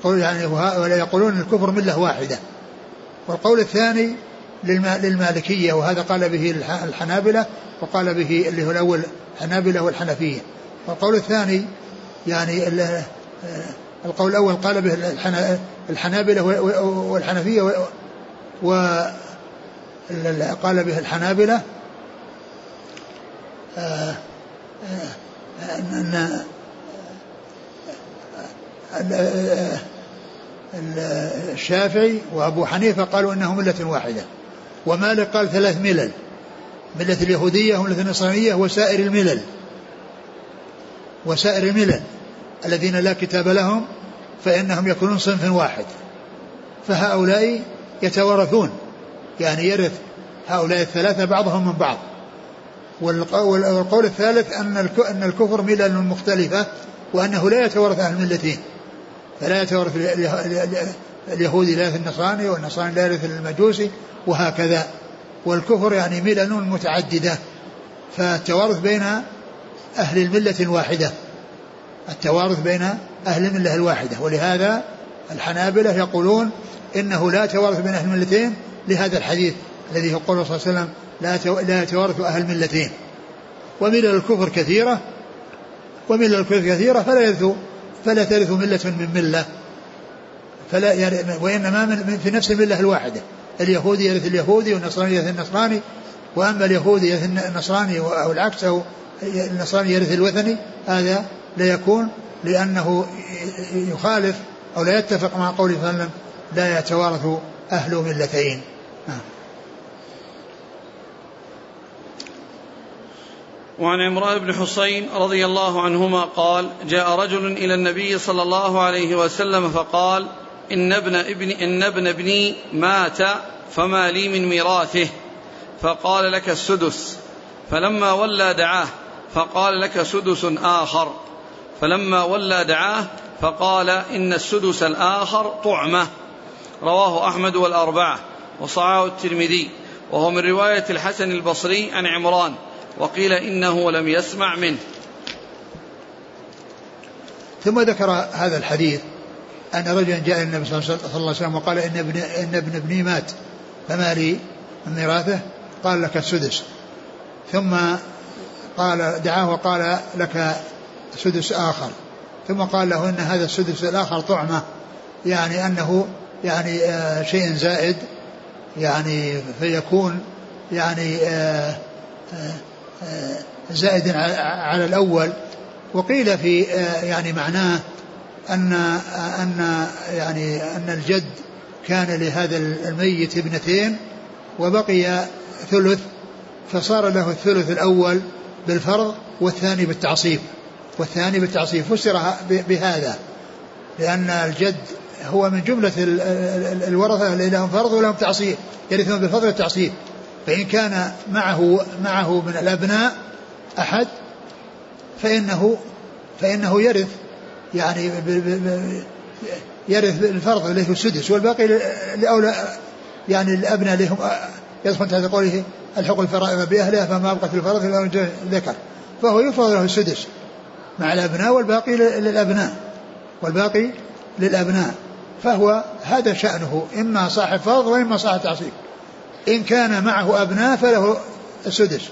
يعني ولا يقولون الكفر ملة واحدة. والقول الثاني للمالكية, وهذا قال به الحنابلة, وقال به اللي هو الأول الحنابلة والحنفية. والقول الثاني يعني القول الأول قال به الحنابلة والحنفية, وقال به الحنابلة أن الشافعي وأبو حنيفة قالوا إنه ملة واحدة, ومالك قال ثلاث ملل, ملة اليهودية وملة النصرانية وسائر الملل, وسائر الملل الذين لا كتاب لهم فإنهم يكونون صنف واحد, فهؤلاء يتوارثون, يعني يرث هؤلاء الثلاثة بعضهم من بعض. والقول الثالث أن الكفر ملل مختلفة, وأنه لا يتوارث أهل الملتين, فلا يتوارث اليهودي لا يرث النصراني, والنصراني لا يرث المجوسي, وهكذا. والكفر يعني ملل متعددة, فالتوارث بين أهل الملة الواحدة, التوارث بين أهل الملة الواحدة. ولهذا الحنابلة يقولون إنه لا توارث بين أهل الملتين, لهذا الحديث الذي يقول صلى الله عليه وسلم لا يتوارث أهل الملتين. وملل الكفر كثيرة, وملل الكفر كثيرة فلا يرث فلا ترث ملة من ملة, فلا ير... وإنما من... في نفس الملة الواحدة, اليهودي يرث اليهودي والنصراني يرث النصراني, وأما اليهودي يرث النصراني أو العكس, أو النصراني يرث الوثني, هذا لا يكون, لأنه يخالف أو لا يتفق مع قوله صلى الله عليه وسلم لا يتوارث أهل ملتين. وعن عمران بن حسين رضي الله عنهما قال جاء رجل إلى النبي صلى الله عليه وسلم فقال إن ابن, ابن, إن ابن ابني مات فما لي من ميراثه, فقال لك السدس, فلما ولى دعاه فقال لك سدس آخر, فلما ولى دعاه فقال إن السدس الآخر طعمة, رواه أحمد والأربعة, وصعاه الترمذي وهو من رواية الحسن البصري عن عمران، وقيل إنه لم يسمع منه. ثم ذكر هذا الحديث أن رجلا جاء النبي صلى الله عليه وسلم وقال إن ابن, إن ابن ابني مات فما لي من ميراثه؟ قال لك السدس. ثم قال دعاه وقال لك سدس آخر، ثم قال له إن هذا السدس الآخر طعمة، يعني أنه يعني آه شيء زائد، يعني فيكون يعني آه آه آه زائد على الأول. وقيل في آه يعني معناه أن أن يعني أن الجد كان لهذا الميت ابنتين وبقي ثلث، فصار له الثلث الأول بالفرض والثاني بالتعصيب، والثاني بالتعصيب فسر بهذا، لأن الجد هو من جملة الورثة اللي لهم فرض ولهم تعصيب، يرثون بالفرض والتعصيب. فإن كان معه معه من الأبناء أحد فإنه فإنه يرث يعني يرث الفرض له السدس، والباقي لأولى يعني الأبناء لهم يدخل تحت قوله الحق الفرائض بأهلها فما أبقت الفرض إلا ذكر، فهو يفرض له السدس مع الأبناء والباقي للأبناء والباقي للأبناء فهو هذا شأنه، إما صاحب فرض وإما صاحب تعصيب. إن كان معه أبناء فله السدس،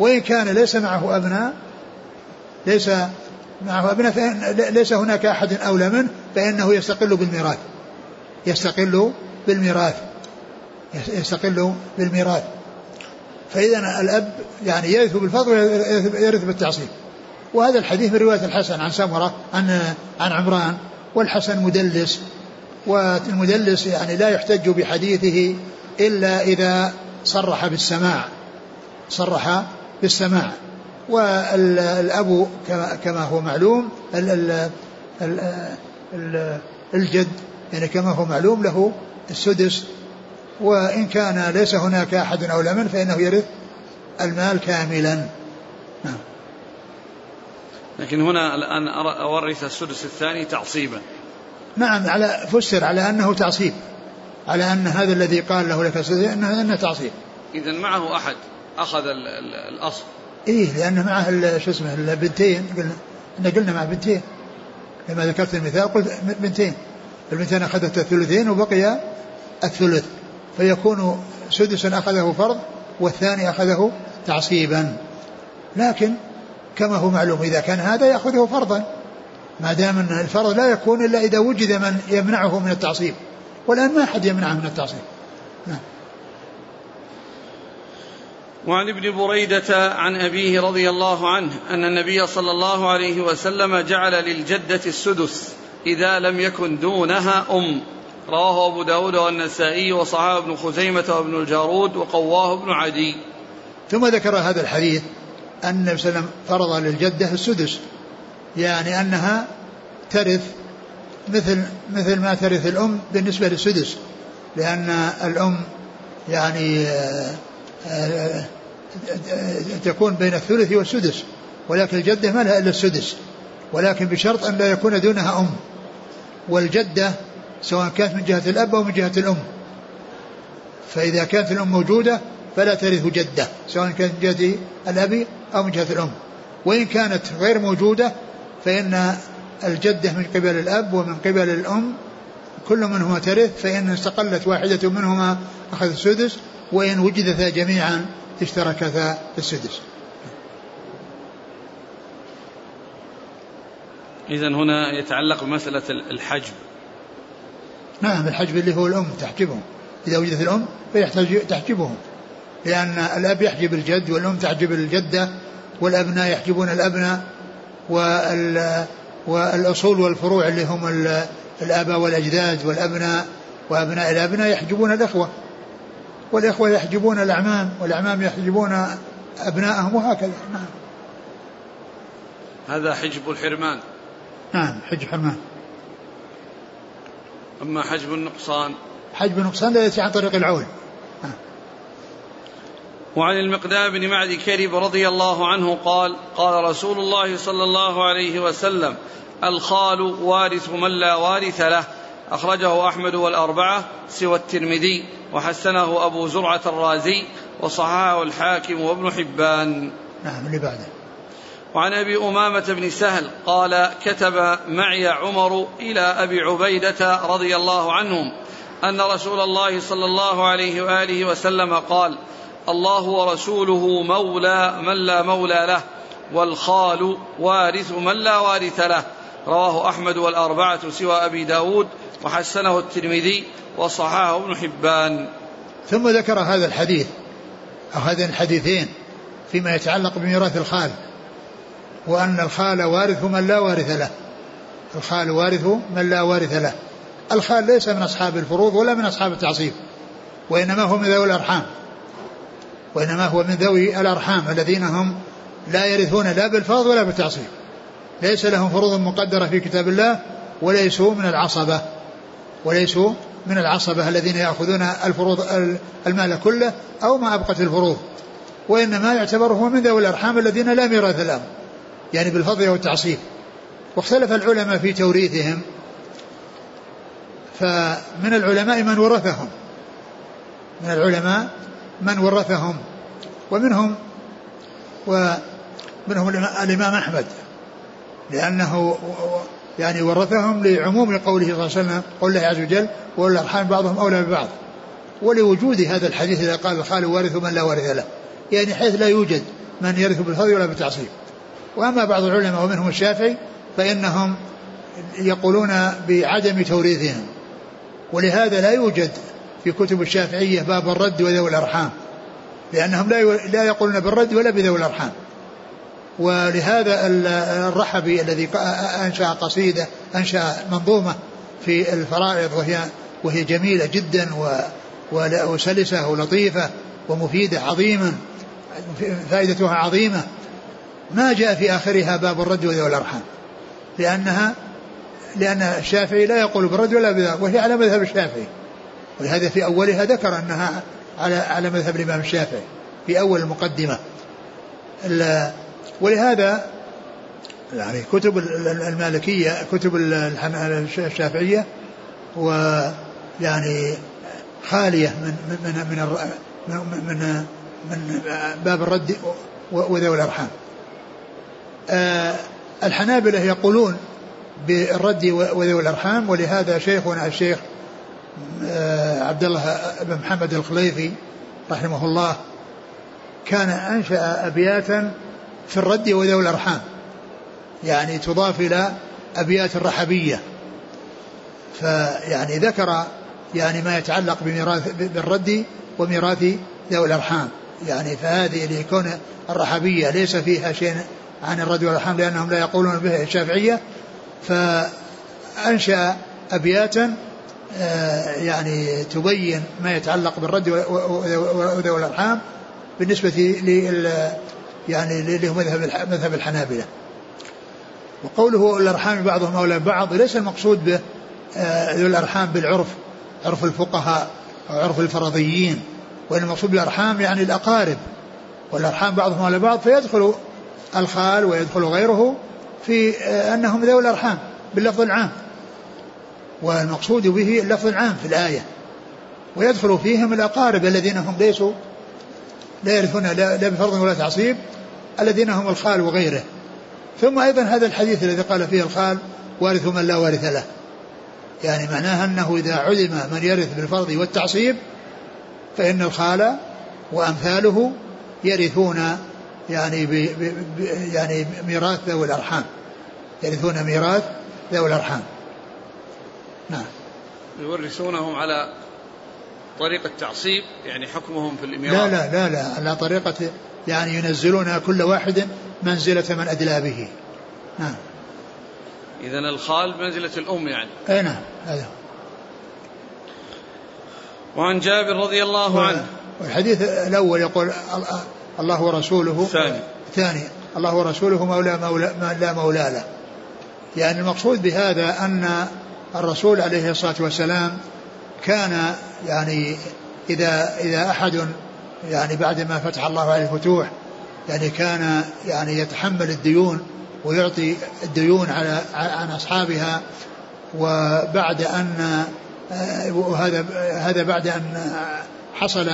وإن كان ليس معه أبناء ليس معه أبناء فإن ليس هناك أحد أولى منه فإنه يستقل بالميراث يستقل بالميراث يستقل بالميراث فإذا الأب يعني يرث بالفرض ويرث بالتعصيب. وهذا الحديث من رواية الحسن عن سمرة عن عن عمران، والحسن مدلس، والمدلس يعني لا يحتج بحديثه إلا إذا صرح بالسماع صرح بالسماع والأب كما هو معلوم الجد يعني كما هو معلوم له السدس، وإن كان ليس هناك أحد أولى منه فإنه يرث المال كاملا. لكن هنا الآن أورث السدس الثاني تعصيبا. نعم، على فسر على أنه تعصيب، على أن هذا الذي قال له لك السدس أنه, أنه تعصيب. إذن معه أحد أخذ ال ال الأصل. إيه، لأنه معه شو اسمه البنتين، قلنا إن قلنا مع بنتين لما ذكرت المثال، قلت بنتين، البنتين أخذت الثلثين وبقي الثلث، فيكون سدس أخذه فرض والثاني أخذه تعصيبا. لكن كما هو معلوم إذا كان هذا يأخذه فرضا، ما دام أن الفرض لا يكون إلا إذا وجد من يمنعه من التعصيب، والآن ما أحد يمنعه من التعصيب. وعن ابن بريدة عن أبيه رضي الله عنه أن النبي صلى الله عليه وسلم جعل للجدة السدس إذا لم يكن دونها أم. رواه أبو داود والنسائي وصححه ابن خزيمة وابن الجارود وقواه ابن عدي. ثم ذكر هذا الحديث أن النبي صلى الله عليه وسلم فرض للجدة السدس، يعني أنها ترث مثل مثل ما ترث الأم بالنسبة للسدس، لأن الأم يعني تكون بين الثلث والسدس، ولكن الجدة ما لها إلا السدس، ولكن بشرط أن لا يكون دونها أم. والجدة سواء كانت من جهة الأب أو من جهة الأم، فإذا كانت الأم موجودة فلا ترث جدة سواء كانت من جهة الأب أو من جهة الأم، وإن كانت غير موجودة فإن الجدة من قبل الأب ومن قبل الأم كل منهما ترث، فإن استقلت واحدة منهما أخذ السدس، وإن وجدتا جميعا اشتركتا في السدس. إذن هنا يتعلق بمسألة الحجب. نعم، الحجب اللي هو الأم تحجبهم، إذا وجدت الأم فيحجبهم، لأن الأب يحجب الجد والأم تحجب الجدة والأبناء يحجبون الأبناء، والأصول والفروع اللي هم الآباء والأجداد والأبناء وأبناء الأبناء يحجبون الأخوة، والإخوة يحجبون الأعمام والأعمام يحجبون أبنائهم، وهكذا. نعم، هذا حجب الحرمان. نعم، حجب الحرمان. أما حجب النقصان حجب النقصان لا يأتي عن طريق العون. نعم. وعن المقدام بن معد كريب رضي الله عنه قال قال رسول الله صلى الله عليه وسلم الخال وارث من لا وارث له. أخرجه أحمد والأربعة سوى الترمذي وحسنه أبو زرعة الرازي وصححه الحاكم وابن حبان. نعم اللي بعده. وعن أبي أمامة بن سهل قال كتب معي عمر إلى أبي عبيدة رضي الله عنهم أن رسول الله صلى الله عليه وآله وسلم قال الله ورسوله مولى من لا مولى له والخال وارث من لا وارث له. رواه أحمد والأربعة سوى أبي داود وحسنه الترمذي وصححه ابن حبان. ثم ذكر هذا الحديث أو هذين الحديثين فيما يتعلق بميراث الخال، وأن الخال وارث من لا وارث له. الخال وارث من لا وارث له. الخال ليس من أصحاب الفروض ولا من أصحاب التعصيب، وإنما هو من ذوي الأرحام، وإنما هو من ذوي الأرحام الذين هم لا يرثون لا بالفرض ولا بالتعصيب، ليس لهم فروض مقدرة في كتاب الله، وليسوا من العصبة، وليسوا من العصبة الذين يأخذون الفروض المال كله أو ما أبقت الفروض، وإنما يعتبر هو من ذوي الأرحام الذين لا ميراث لهم يعني بالفضل والتعصيب. واختلف العلماء في توريثهم، فمن العلماء من ورثهم، من العلماء من ورثهم ومنهم ومنهم الإمام أحمد، لأنه يعني ورثهم لعموم قوله صلى الله عليه وسلم قول الله عز وجل وأولي الأرحام بعضهم أولى ببعض، ولوجود هذا الحديث إذا قال الخال وارث من لا وارث له، يعني حيث لا يوجد من يرث بالفضل ولا بالتعصيب. وأما بعض العلماء ومنهم الشافعي فإنهم يقولون بعدم توريثهم، ولهذا لا يوجد في كتب الشافعية باب الرد وذوي الأرحام، لأنهم لا يقولون بالرد ولا بذوي الأرحام. ولهذا الرحبي الذي أنشأ قصيدة أنشأ منظومة في الفرائض وهي, وهي جميلة جدا وسلسة ولطيفة ومفيدة عظيما، فائدتها عظيمة، ما جاء في آخرها باب الرد وذوي الأرحام، لأنها لأن الشافعي لا يقول بالرد ولا بذوي، وهي على مذهب الشافعي، ولهذا في أولها ذكر أنها على على مذهب الإمام الشافعي في أول المقدمة. ولهذا يعني كتب المالكية كتب الشافعية ويعني خالية من من من من من باب الرد وذوي الأرحام. الحنابلة يقولون بالرد وذوي الأرحام، ولهذا شيخنا الشيخ عبد الله بن محمد الخليفي رحمه الله كان أنشأ أبياتا في الرد وذوي الأرحام، يعني تضاف إلى أبيات الرحبية، فيعني ذكر يعني ما يتعلق بالرد وميراث ذوي الأرحام، يعني فهذه اللي يكون الرحبية ليس فيها شيء عن الرد والأرحام لأنهم لا يقولون به الشافعية، فأنشأ أبياتا يعني تبين ما يتعلق بالرد وذوي الأرحام بالنسبة لل يعني اللي هو مذهب الحنابلة. وقوله الأرحام بعضهم أولى ببعض ليس المقصود به الأرحام بالعرف عرف الفقهاء أو عرف الفرضيين، وإن المقصود بالأرحام يعني الأقارب، والأرحام بعضهم أولى ببعض، فيدخل الخال ويدخل غيره في أنهم ذوي الأرحام باللفظ العام، والمقصود به اللفظ العام في الآية، ويدخل فيهم الأقارب الذين هم ليسوا لا يرثون لا بفرض ولا تعصيب الذين هم الخال وغيره. ثم أيضا هذا الحديث الذي قال فيه الخال وارث من لا وارث له، يعني معناها أنه إذا علم من يرث بالفرض والتعصيب فإن الخال وأمثاله يرثون يعني ب ب ب يعني ميراث ذوي الأرحام، يرثون ميراث ذوي الأرحام. نعم يورثونهم على طريقة التعصيب، يعني حكمهم في الإمارات لا لا لا على طريقة يعني ينزلون كل واحد منزلة من أدلى به. نعم إذن الخال منزلة الأم يعني. أي نعم هذا. وعن جابر رضي الله و... عنه. والحديث الأول يقول الله ورسوله ثاني ثاني الله ورسوله مولى مولى ما لا مولى له، يعني المقصود بهذا أن الرسول عليه الصلاة والسلام كان يعني إذا إذا أحد يعني بعدما فتح الله عليه الفتوح يعني كان يعني يتحمل الديون ويعطي الديون على عن أصحابها، وبعد أن وهذا هذا بعد أن حصل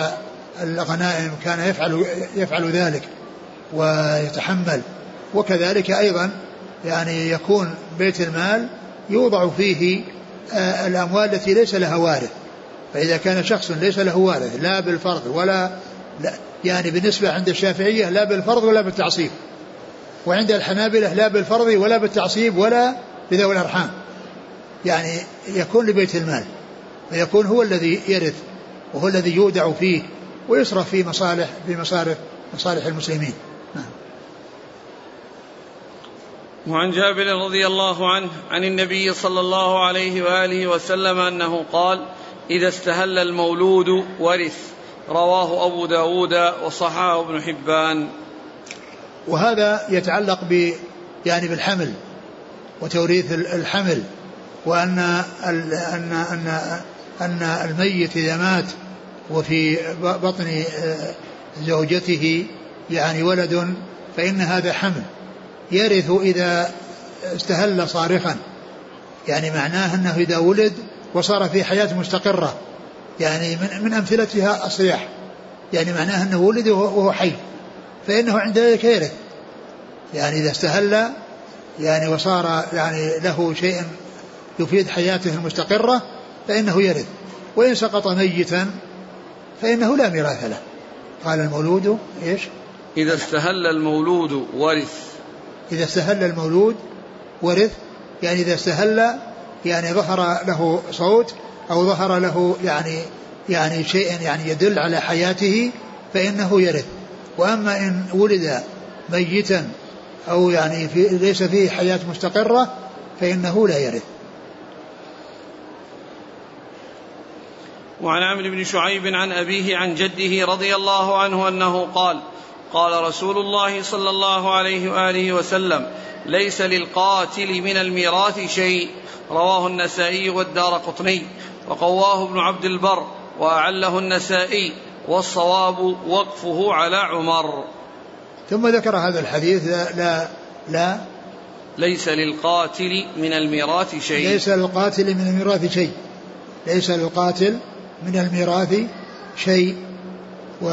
الغنائم كان يفعل يفعل ذلك ويتحمل. وكذلك أيضا يعني يكون بيت المال يوضع فيه الأموال التي ليس لها وارث, فإذا كان شخص ليس له وارث لا بالفرض ولا لا يعني بالنسبة عند الشافعية لا بالفرض ولا بالتعصيب, وعند الحنابلة لا بالفرض ولا بالتعصيب ولا بذوي الأرحام, يعني يكون لبيت المال فيكون هو الذي يرث وهو الذي يودع فيه ويصرف في مصالح في مصالح مصالح المسلمين. وعن جابر رضي الله عنه عن النبي صلى الله عليه وآله وسلم أنه قال: إذا استهل المولود ورث. رواه أبو داود وصححه ابن حبان. وهذا يتعلق ب يعني بالحمل وتوريث الحمل, وأن أن أن أن الميت إذا مات وفي بطن زوجته يعني ولد فإن هذا حمل يرث إذا استهل صارخا, يعني معناه أنه إذا ولد وصار في حياة مستقرة, يعني من, من أمثلتها الصياح, يعني معناه أنه ولد وهو حي فإنه عند ذلك يرث, يعني إذا استهل يعني وصار يعني له شيء يفيد حياته المستقرة فإنه يرث, وإن سقط ميتا فإنه لا ميراث له. قال المولود إيش؟ إذا استهل المولود ورث. إذا استهل المولود ورث يعني إذا استهل يعني ظهر له صوت أو ظهر له يعني يعني شيء يعني يدل على حياته فإنه يرث. وأما إن ولد ميتا أو يعني في ليس فيه حياة مستقرة فإنه لا يرث. وعن عمرو بن شعيب عن أبيه عن جده رضي الله عنه أنه قال: قال رسول الله صلى الله عليه وآله وسلم: ليس للقاتل من الميراث شيء. رواه النسائي والدارقطني, وقواه ابن عبد البر وأعله النسائي, والصواب وقفه على عمر. ثم ذكر هذا الحديث لا لا, لا ليس للقاتل من الميراث شيء ليس للقاتل من الميراث شيء ليس للقاتل من الميراث شيء و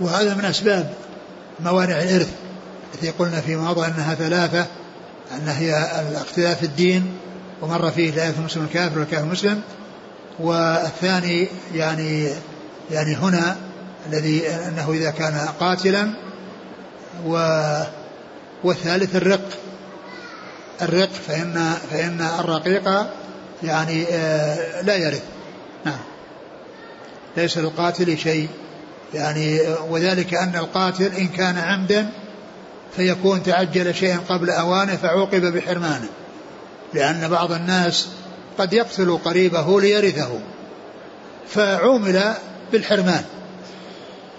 وهذا من أسباب موانع الإرث التي قلنا في ماضي أنها ثلاثة, أن هي الاختلاف في الدين, ومر فيه لا يرث المسلم الكافر والكافر المسلم, والثاني يعني يعني هنا الذي أنه إذا كان قاتلا, و والثالث الرق الرق فإن فإن الرقيق يعني لا يرث. نعم, ليس للقاتل شيء, يعني وذلك أن القاتل إن كان عمدا فيكون تعجل شيئا قبل أوانه فعوقب بحرمانه, لأن بعض الناس قد يقتل قريبه ليرثه فعومل بالحرمان,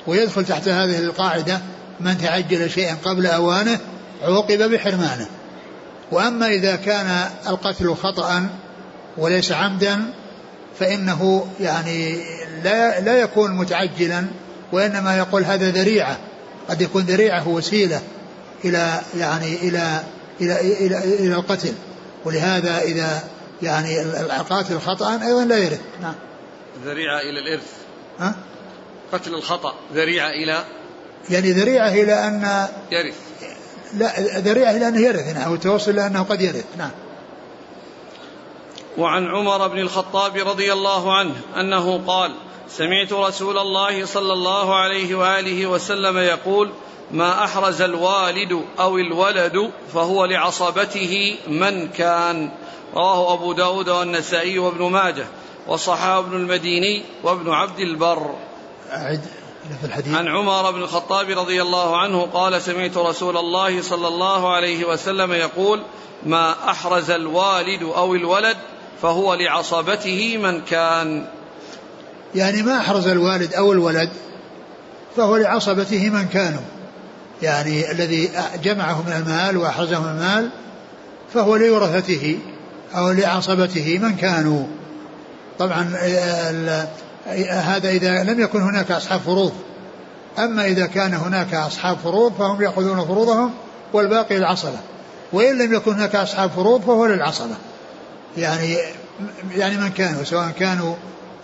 ويدخل تحت هذه القاعدة من تعجل شيئا قبل أوانه عوقب بحرمانه. وأما إذا كان القتل خطأ وليس عمدا فإنه يعني لا, لا يكون متعجلا, وإنما يقول هذا ذريعة, قد يكون ذريعة وسيلة إلى يعني إلى إلى إلى, إلى, إلى القتل, ولهذا إذا يعني القاتل خطأ أيضا لا يرث. نعم, ذريعة إلى الإرث. ها؟ قتل الخطأ ذريعة إلى يعني ذريعة إلى أن يرث, لا ذريعة إلى أنه يرث, نعم, أو توصل إلى أنه قد يرث. نعم. وعن عمر بن الخطاب رضي الله عنه أنه قال: سمعت رسول الله صلى الله عليه وآله وسلم يقول: ما أحرز الوالد أو الولد فهو لعصبته من كان. رواه أبو داود والنسائي وابن ماجه, وصححه ابن المديني وابن عبد البر. أعد في الحديث. عن عمر بن الخطاب رضي الله عنه قال: سمعت رسول الله صلى الله عليه وسلم يقول: ما أحرز الوالد أو الولد فهو لعصبته من كان. يعني ما أحرز الوالد أو الولد فهو لعصبته من كانوا, يعني الذي جمعه من المال وأحرزه من المال فهو لورثته أو لعصبته من كانوا. طبعا هذا إذا لم يكن هناك أصحاب فروض, أما إذا كان هناك أصحاب فروض فهم يأخذون فروضهم والباقي العصبة, وإن لم يكن هناك أصحاب فروض فهو للعصبة. يعني يعني من كانوا، سواء كانوا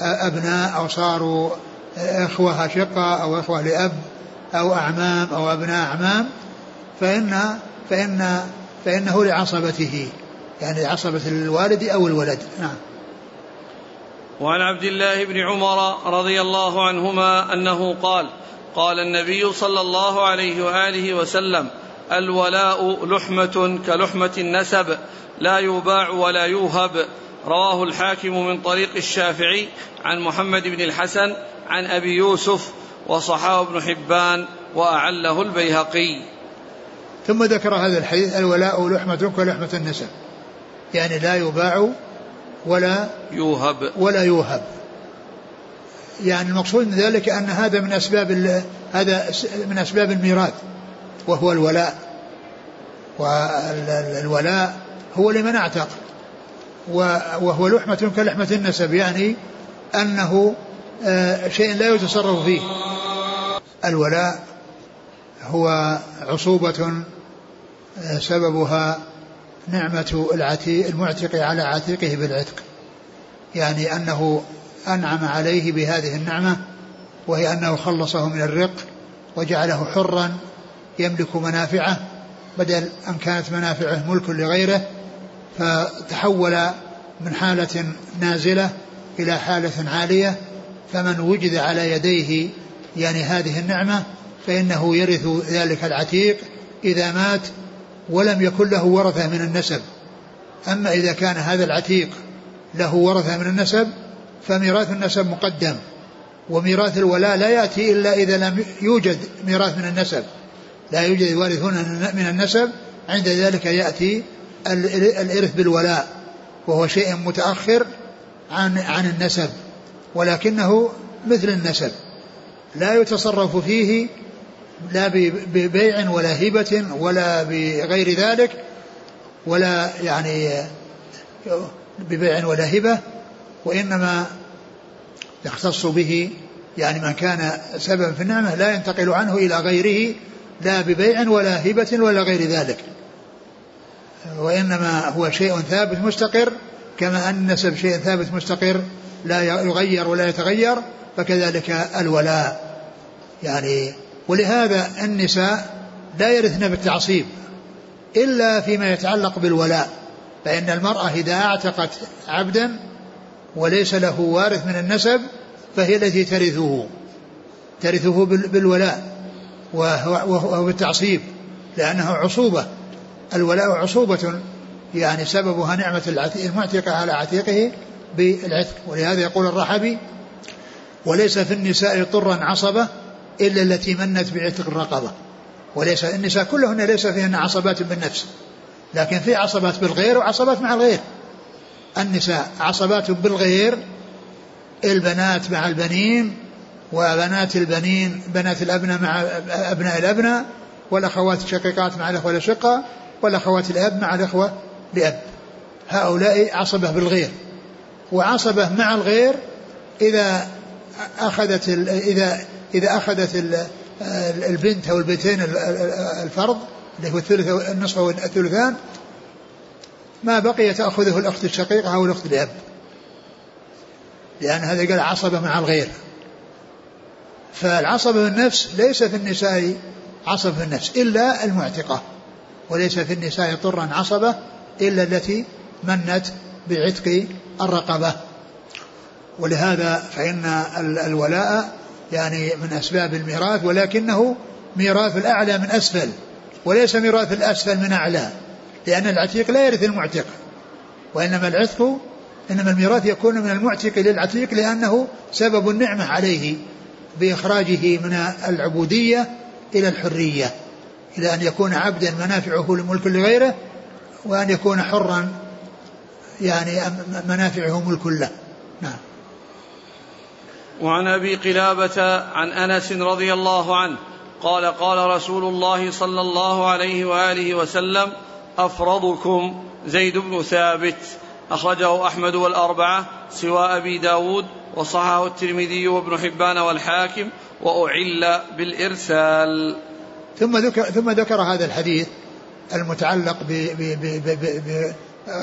أبناء أو صاروا إخوة أشقة أو إخوة لأب أو أعمام أو أبناء أعمام، فإن فإن فإنه لعصبته، يعني عصبة الوالد أو الولد. نعم. وعن عبد الله بن عمر رضي الله عنهما أنه قال: قال النبي صلى الله عليه وآله وسلم: الولاء لحمة كلحمة النسب، لا يباع ولا يوهب. رواه الحاكم من طريق الشافعي عن محمد بن الحسن عن أبي يوسف، وصححه ابن حبان وأعله البيهقي. ثم ذكر هذا الحديث: الولاء لحمة كلحمة النسب، يعني لا يباع ولا يوهب ولا يوهب. يعني المقصود من ذلك أن هذا من أسباب هذا من أسباب الميراث، وهو الولاء، والولاء هو لمن اعتق، وهو لحمة كلحمة النسب، يعني أنه شيء لا يتصرف فيه. الولاء هو عصوبة سببها نعمة المعتق على عاتقه بالعتق، يعني أنه أنعم عليه بهذه النعمة، وهي أنه خلصه من الرق وجعله حرا يملك منافعه، بدل أن كانت منافعه ملك لغيره، فتحول من حالة نازلة إلى حالة عالية. فمن وجد على يديه يعني هذه النعمة فإنه يرث ذلك العتيق إذا مات ولم يكن له ورثة من النسب. أما إذا كان هذا العتيق له ورثة من النسب فميراث النسب مقدم، وميراث الولاء لا يأتي إلا إذا لم يوجد ميراث من النسب، لا يوجد وارثون من النسب، عند ذلك يأتي الإرث بالولاء، وهو شيء متأخر عن عن النسب، ولكنه مثل النسب لا يتصرف فيه لا ببيع ولا هبة ولا بغير ذلك، ولا يعني ببيع ولا هبة، وإنما يختص به يعني من كان سببا في النعمة، لا ينتقل عنه إلى غيره لا ببيع ولا هبة ولا غير ذلك، وإنما هو شيء ثابت مستقر، كما أن النسب شيء ثابت مستقر لا يغير ولا يتغير، فكذلك الولاء يعني. ولهذا النساء لا يرثن بالتعصيب إلا فيما يتعلق بالولاء، فإن المرأة إذا اعتقت عبدا وليس له وارث من النسب فهي التي ترثه ترثه بالولاء وهو بالتعصيب، لأنه عصوبة. الولاء عصوبة يعني سببها نعمة المعتق على عتيقه بالعتق. ولهذا يقول الرحبي: وليس في النساء طرا عصبة إلا التي منت بعتق الرقبة. وليس النساء كلهن ليس فيهن عصبات بالنفس، لكن في عصبات بالغير وعصبات مع الغير. النساء عصبات بالغير، البنات مع البنين، وبنات البنين بنات الأبناء مع أبناء الأبناء، والأخوات الشقيقات مع الأخوة الأشقة، والأخوات الأب مع الأخوة لأب. هؤلاء عصبة بالغير. وعصبة مع الغير إذا أخذت إذا إذا أخذت البنت أو البنتين الفرض اللي هو الثلث النصف والثلثان، ما بقي تأخذه الأخت الشقيقة أو الأخت الأب، لأن هذا قال عصبة مع الغير. فالعصبة بالنفس ليس في النساء عصبة بالنفس إلا المعتقة، وليس في النساء طرا عصبة إلا التي منت بعتق الرقبة. ولهذا فإن الولاء يعني من أسباب الميراث، ولكنه ميراث الأعلى من أسفل، وليس ميراث الأسفل من أعلى، لأن العتيق لا يرث المعتق، وإنما العتق إنما الميراث يكون من المعتق للعتيق، لأنه سبب النعمة عليه بإخراجه من العبودية إلى الحرية، إلى أن يكون عبدا منافعه لملك لغيره، وأن يكون حرا يعني منافعه ملك له. نعم. وعن أبي قلابة عن أنس رضي الله عنه قال: قال رسول الله صلى الله عليه وآله وسلم: أفرضكم زيد بن ثابت. أخرجه أحمد والأربعة سوى أبي داود، وصححه الترمذي وابن حبان والحاكم، وأعل بالإرسال. ثم ذكر, ثم ذكر هذا الحديث المتعلق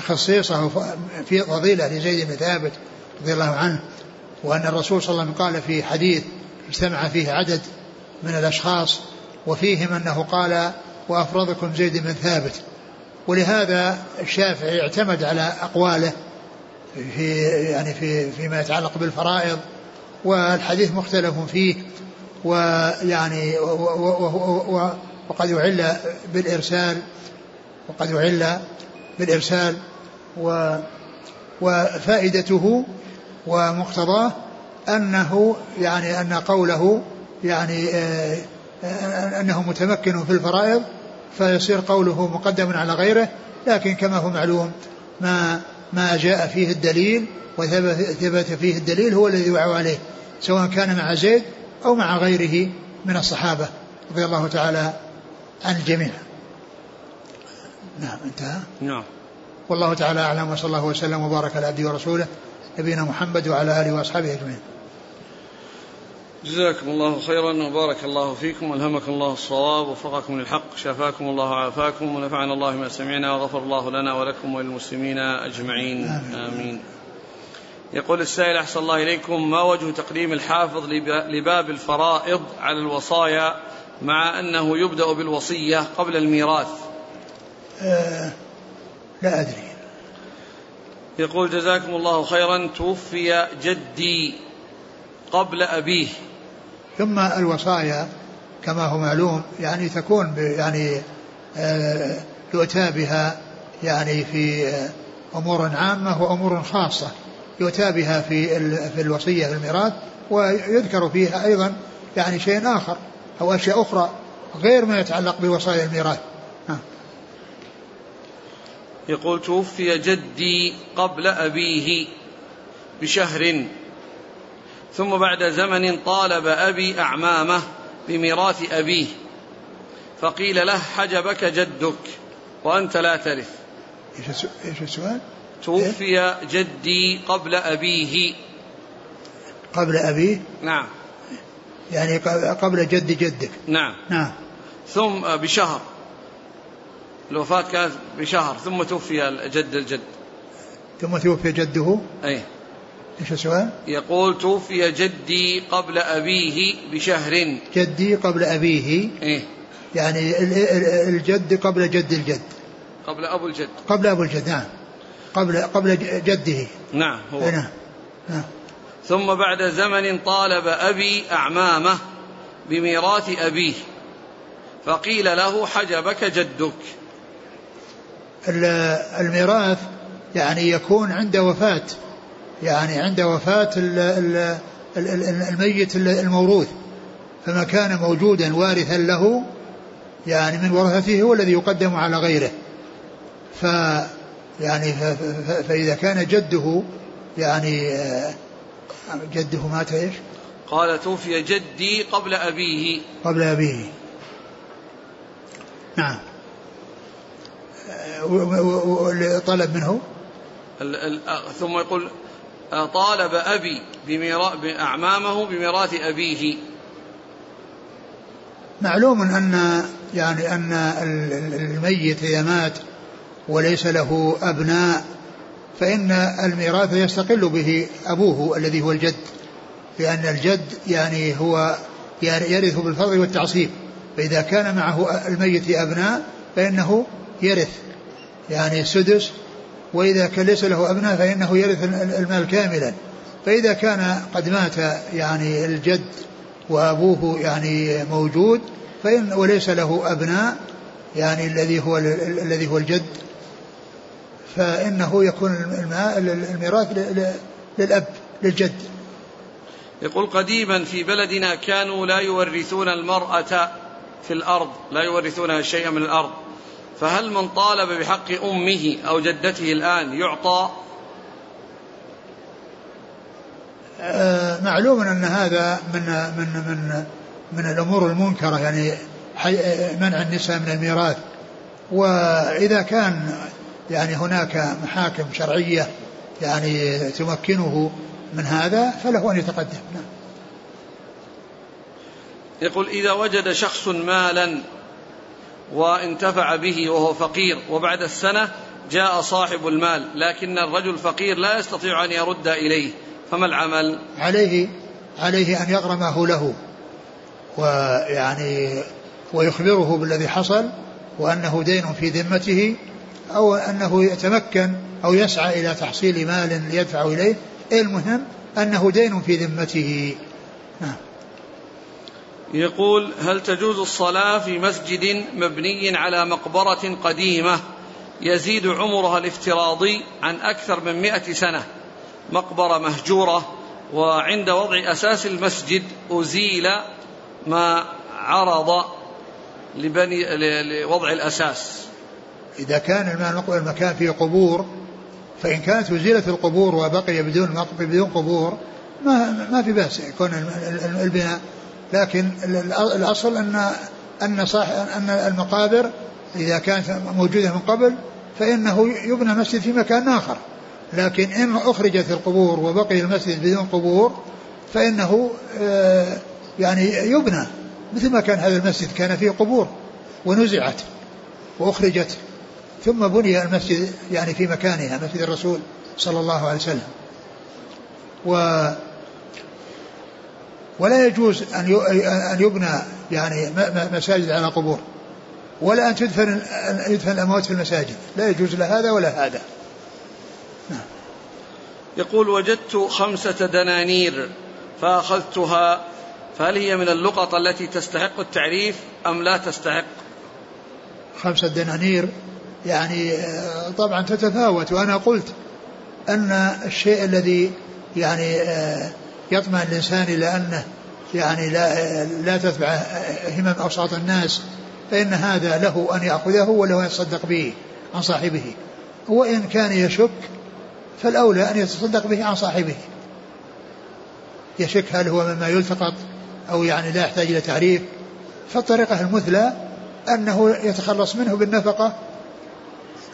خصيصه في فضيله لزيد بن ثابت رضي الله عنه، وأن الرسول صلى الله عليه وسلم قال في حديث اجتمع فيه عدد من الأشخاص وفيهم أنه قال وأفرضكم زيد بن ثابت. ولهذا الشافعي اعتمد على أقواله في يعني في فيما يتعلق بالفرائض، والحديث مختلف فيه، ويعني وقد يعل بالإرسال وقد يعل بالإرسال و وفائدته ومقتضاه أنه يعني أن قوله يعني أنه متمكن في الفرائض فيصير قوله مقدم على غيره، لكن كما هو معلوم ما ما جاء فيه الدليل وثبت فيه الدليل هو الذي يدعو عليه، سواء كان مع زيد أو مع غيره من الصحابة رضي الله تعالى عن الجميع. نعم انتهى. نعم. والله تعالى أعلم، وصلى الله وسلم وبارك على عبده ورسوله نبينا محمد وعلى آله وأصحابه أجمعين. جزاكم الله خيرا وبارك الله فيكم، ألهمكم الله الصواب ووفقكم للحق، شفاكم الله وعافاكم، ونفعنا الله ما سمعنا، وغفر الله لنا ولكم وللمسلمين أجمعين. آمين. آمين. يقول السائل أحسن الله إليكم: ما وجه تقديم الحافظ لباب الفرائض على الوصايا مع أنه يبدأ بالوصية قبل الميراث؟ أه لا أدري. يقول جزاكم الله خيرا: توفي جدي قبل أبيه، ثم الوصايا كما هو معلوم يعني تكون يعني يؤتى بها يعني في أمور عامة وأمور خاصة، يؤتى بها في الوصية في الميراث، ويذكر فيها أيضا يعني شيء آخر أو أشياء أخرى غير ما يتعلق بوصايا الميراث. يقول توفي جدي قبل أبيه بشهر، ثم بعد زمن طالب أبي أعمامه بميراث أبيه فقيل له: حجبك جدك وأنت لا ترث. إيش السؤال؟ توفي جدي قبل أبيه. قبل أبيه؟ نعم، يعني قبل جد جدك. نعم نعم. ثم بشهر، الوفاة كانت بشهر، ثم توفي الجد الجد ثم توفي جده. أي إيش السؤال؟ يقول توفي جدي قبل أبيه بشهر. جدي قبل أبيه، أي يعني الجد قبل جد الجد، قبل أبو الجد، قبل أبو الجد. نعم، قبل قبل جده. نعم هو. نعم. نعم. ثم بعد زمن طالب أبي أعمامه بميراث أبيه فقيل له: حجبك جدك. الميراث يعني يكون عند وفاة يعني عند وفاة الميت الموروث، فما كان موجودا وارثا له يعني من ورثته هو الذي يقدم على غيره. ف يعني فإذا كان جده يعني جده مات. إيش قال؟ توفي جدي قبل أبيه. قبل أبيه. نعم. طلب منه ثم يقول طالب أبي بأعمامه بميراث أبيه. معلوم أن يعني أن الميت إذا مات وليس له أبناء فإن الميراث يستقل به أبوه الذي هو الجد، لأن الجد يعني هو يرث بالفرض والتعصيب، فإذا كان معه الميت أبناء فإنه يرث يعني السدس، وإذا كان ليس له أبناء فإنه يرث المال كاملا. فإذا كان قد مات يعني الجد وأبوه يعني موجود فإن وليس له أبناء يعني الذي هو الذي هو الجد، فإنه يكون الميراث للأب للجد. يقول قديما في بلدنا كانوا لا يورثون المرأة في الأرض، لا يورثونها شيئا من الأرض، فهل من طالب بحق أمه أو جدته الآن يعطى؟ آه معلوم أن هذا من من من من الأمور المنكرة، يعني منع النساء من الميراث. وإذا كان يعني هناك محاكم شرعية يعني تمكنه من هذا فله أن يتقدم. يقول إذا وجد شخص مالا وانتفع به وهو فقير وبعد السنة جاء صاحب المال لكن الرجل فقير لا يستطيع أن يرد إليه، فما العمل؟ عليه عليه أن يغرمه له ويعني ويخبره بالذي حصل، وأنه دين في ذمته، أو أنه يتمكن أو يسعى إلى تحصيل مال ليدفع إليه، المهم أنه دين في ذمته. يقول: هل تجوز الصلاة في مسجد مبني على مقبرة قديمة يزيد عمرها الافتراضي عن أكثر من مئة سنة، مقبرة مهجورة، وعند وضع أساس المسجد أزيل ما عرض لبني لوضع الأساس؟ إذا كان المكان فيه قبور، فإن كانت أزيلت القبور وبقي بدون بدون قبور ما ما في بأس يكون البناء، لكن الأصل أن أن صح أن المقابر إذا كانت موجودة من قبل فإنه يبنى مسجد في مكان آخر، لكن إن أخرجت القبور وبقي المسجد بدون قبور فإنه يعني يبنى مثل ما كان هذا المسجد، كان فيه قبور ونزعت وأخرجت ثم بني المسجد يعني في مكانها، مسجد الرسول صلى الله عليه وسلم. و ولا يجوز أن يبنى يعني مساجد على قبور، ولا أن تدفن يدفن الأموات في المساجد، لا يجوز لا هذا ولا هذا. يقول: وجدت خمسة دنانير فأخذتها، فهل هي من اللقطة التي تستحق التعريف أم لا تستحق؟ خمسة دنانير يعني طبعا تتفاوت، وأنا قلت أن الشيء الذي يعني يطمع الإنسان إلى أنه يعني لا, لا تتبع همم أوساط الناس، فإن هذا له أن يأخذه وله أن يتصدق به عن صاحبه، وإن كان يشك فالأولى أن يتصدق به عن صاحبه، يشك هل هو مما يلتقط أو يعني لا يحتاج إلى تعريف، فالطريقة المثلى أنه يتخلص منه بالنفقة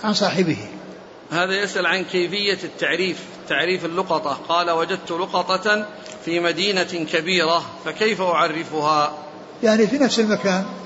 عن صاحبه. هذا يسأل عن كيفية التعريف، تعريف اللقطة، قال: وجدت لقطة في مدينة كبيرة فكيف أعرفها؟ يعني في نفس المكان